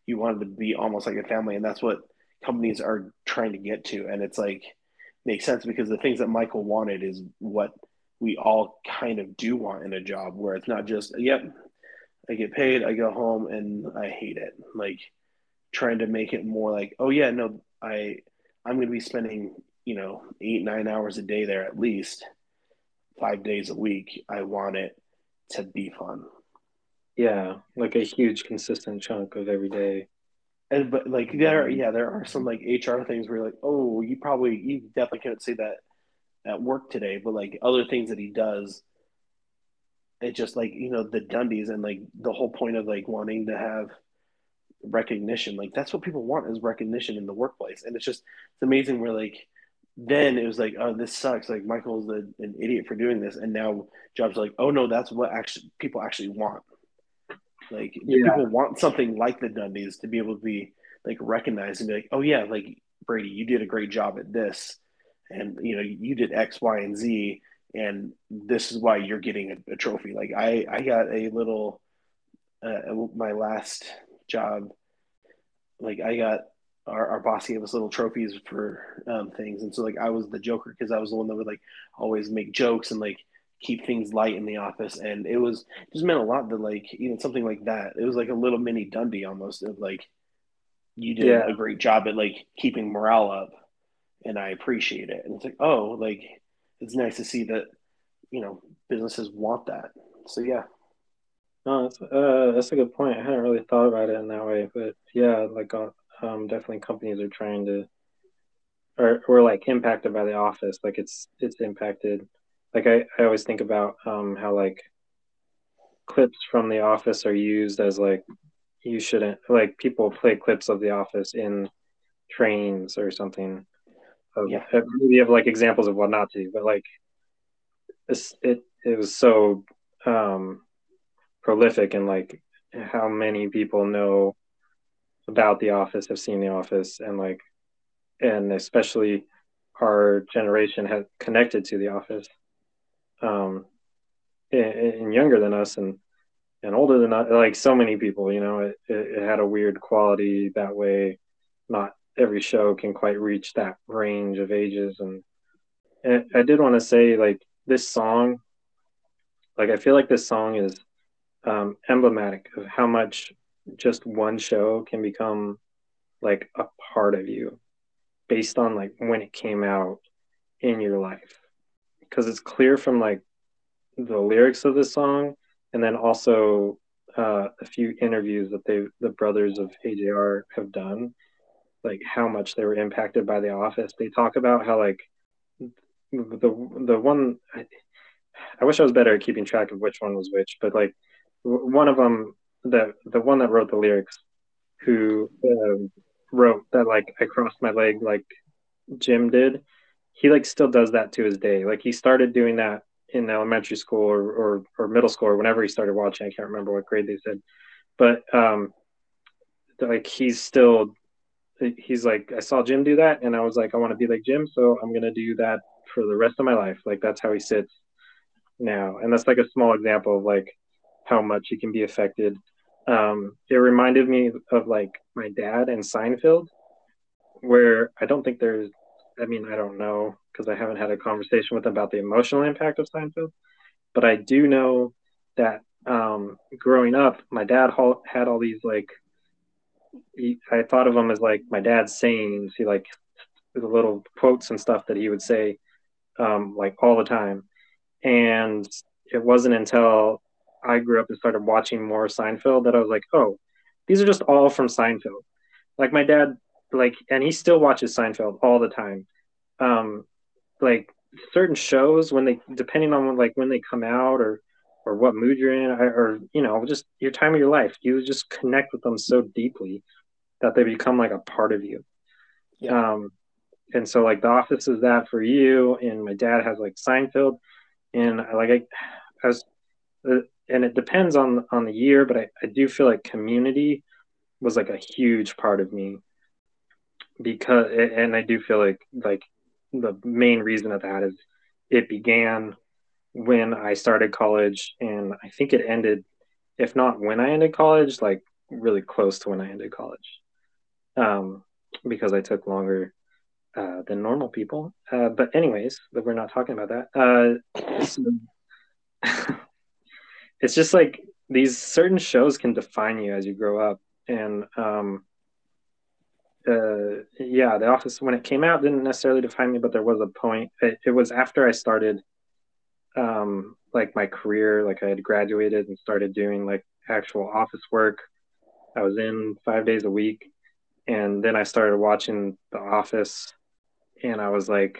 you want it to be almost like a family, and that's what companies are trying to get to. And it's like makes sense because the things that Michael wanted is what we all kind of do want in a job, where it's not just yep, I get paid, I go home, and I hate it. Like trying to make it more like oh yeah, no, I I'm going to be spending, you know, eight, nine hours a day there, at least five days a week. I want it to be fun. Yeah. Like a huge consistent chunk of every day. And, but like, there are, yeah, there are some like H R things where you're like, oh, you probably, you definitely couldn't say that at work today, but like other things that he does, it just like, you know, the Dundies and like the whole point of like wanting to have recognition. Like that's what people want is recognition in the workplace. And it's just, it's amazing where like, then it was like, oh, this sucks. Like Michael's a, an idiot for doing this, and now jobs are like, oh no, that's what actually people actually want. Like yeah. people want something like the Dundies to be able to be like recognized and be like, oh yeah, like Brady, you did a great job at this, and you know you did X, Y, and Z, and this is why you're getting a, a trophy. Like I, I got a little, uh, my last job, like I got. Our, our boss gave us little trophies for um, things. And so like, I was the joker because I was the one that would like always make jokes and like keep things light in the office. And it was it just meant a lot to like, you know, something like that. It was like a little mini Dundee almost of like, you did yeah. a great job at like keeping morale up and I appreciate it. And it's like, oh, like it's nice to see that, you know, businesses want that. So yeah. No, that's, uh, that's a good point. I hadn't really thought about it in that way, but yeah, like on, Um, definitely companies are trying to, or, or like impacted by The Office. Like it's, it's impacted. Like I, I always think about um, how like clips from The Office are used as like, you shouldn't, like people play clips of The Office in trains or something. Of, yeah. Maybe of like examples of what not to do, but like it's, it, it was so um, prolific and like how many people know about The Office, have seen The Office, and like, and especially our generation has connected to The Office, um, and, and younger than us and, and older than us, like so many people, you know, it, it had a weird quality that way. Not every show can quite reach that range of ages. And, and I did want to say like this song, like, I feel like this song is um, emblematic of how much just one show can become like a part of you based on like when it came out in your life, because it's clear from like the lyrics of this song and then also uh, a few interviews that they, the brothers of A J R have done, like how much they were impacted by The Office. They talk about how like the the one, I, I wish I was better at keeping track of which one was which, but like one of them, the the one that wrote the lyrics, who um, wrote that like I crossed my leg like Jim did, he like still does that to his day. Like he started doing that in elementary school or or, or middle school or whenever he started watching. I can't remember what grade they said, but um, like he's still, he's like, I saw Jim do that and I was like, I want to be like Jim, so I'm gonna do that for the rest of my life. Like that's how he sits now. And that's like a small example of like how much you can be affected. Um, it reminded me of like my dad and Seinfeld, where I don't think there's, I mean, I don't know, because I haven't had a conversation with them about the emotional impact of Seinfeld, but I do know that um, growing up, my dad had all these like, he, I thought of them as like my dad's sayings. He like the little quotes and stuff that he would say um, like all the time. And it wasn't until I grew up and started watching more Seinfeld that I was like, oh, these are just all from Seinfeld. Like my dad, like, and he still watches Seinfeld all the time. Um, like certain shows when they, depending on like when they come out or, or what mood you're in, or, or, you know, just your time of your life, you just connect with them so deeply that they become like a part of you. Yeah. Um, and so like The Office is that for you. And my dad has like Seinfeld, and like I, I was, uh, and it depends on on the year, but I, I do feel like Community was like a huge part of me, because, and I do feel like like the main reason of that is it began when I started college, and I think it ended, if not when I ended college, like really close to when I ended college, um, because I took longer uh, than normal people. Uh, but anyways, we're not talking about that. Uh, so, it's just like these certain shows can define you as you grow up. And um, uh, yeah, The Office, when it came out, didn't necessarily define me, but there was a point. It, it was after I started um, like my career, like I had graduated and started doing like actual office work. I was in five days a week. And then I started watching The Office, and I was like,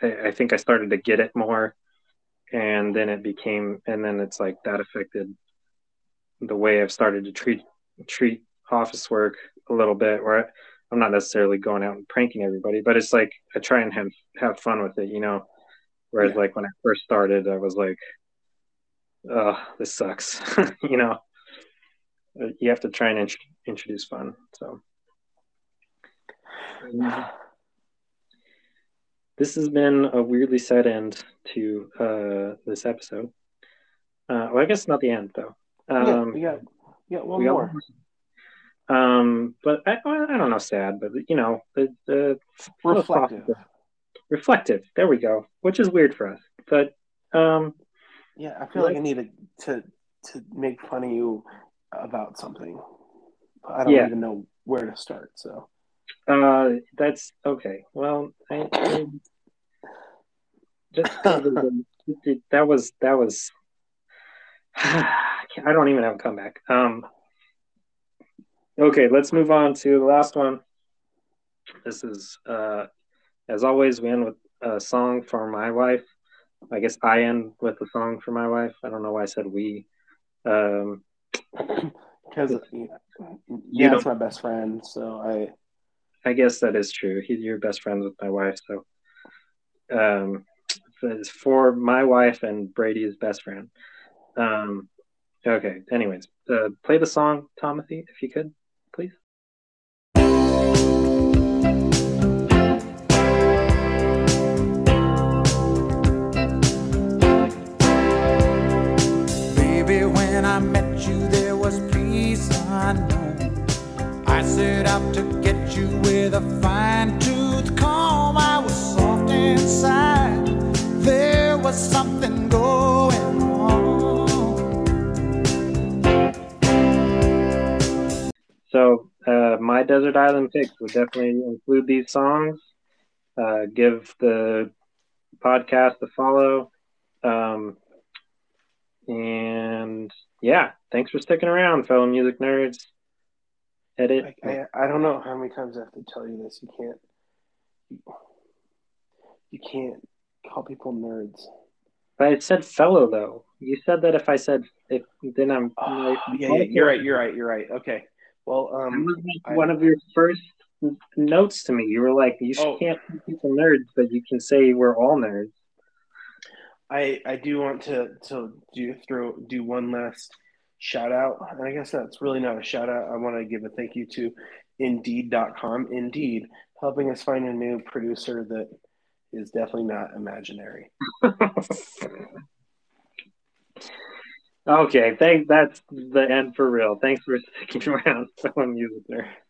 I, I think I started to get it more. And then it became, and then it's like that affected the way I've started to treat treat office work a little bit, where I'm not necessarily going out and pranking everybody, but it's like I try and have, have fun with it, you know? Whereas yeah. like when I first started, I was like, oh, this sucks, you know? You have to try and int- introduce fun, so. Um, This has been a weirdly sad end to uh, this episode. Uh, well, I guess not the end, though. Um, we, got, we, got, we got one we got more. One. Um, but I, I don't know, sad, but, you know. The, the reflective. Reflective, there we go, which is weird for us. But um, yeah, I feel like, like I needed to, to make fun of you about something. I don't yeah. even know where to start, so. Uh, that's okay. Well, I, I just that was that was. I don't even have a comeback. Um. Okay, let's move on to the last one. This is uh, as always, we end with a song for my wife. I guess I end with a song for my wife. I don't know why I said we. Um, because yeah, it's my best friend, so I. I guess that is true. He, you're best friends with my wife, so um, it's for my wife and Brady's best friend. Um, okay. Anyways, uh, play the song, Tomothy, if you could, please. Baby, when I met you, there was peace unknown. I set out to get you with a fine-tooth comb. I was soft inside. There was something going on. So uh, my Desert Island picks would definitely include these songs. Uh, give the podcast a follow. Um, And yeah, thanks for sticking around, fellow music nerds. Edit. I, I, I don't know how many times I have to tell you this. You can't. You can't call people nerds. But I said fellow though. You said that if I said if then I'm. Oh, like, yeah, yeah, you're right. You're right. You're right. Okay. Well, um, that was like I, one of your first notes to me. You were like, you oh, can't call people nerds, but you can say we're all nerds. I I do want to to do throw do one last shout out. And I guess that's really not a shout out. I want to give a thank you to Indeed dot com. Indeed, helping us find a new producer that is definitely not imaginary. Okay, thank that's the end for real. Thanks for sticking around, fellow music nerds.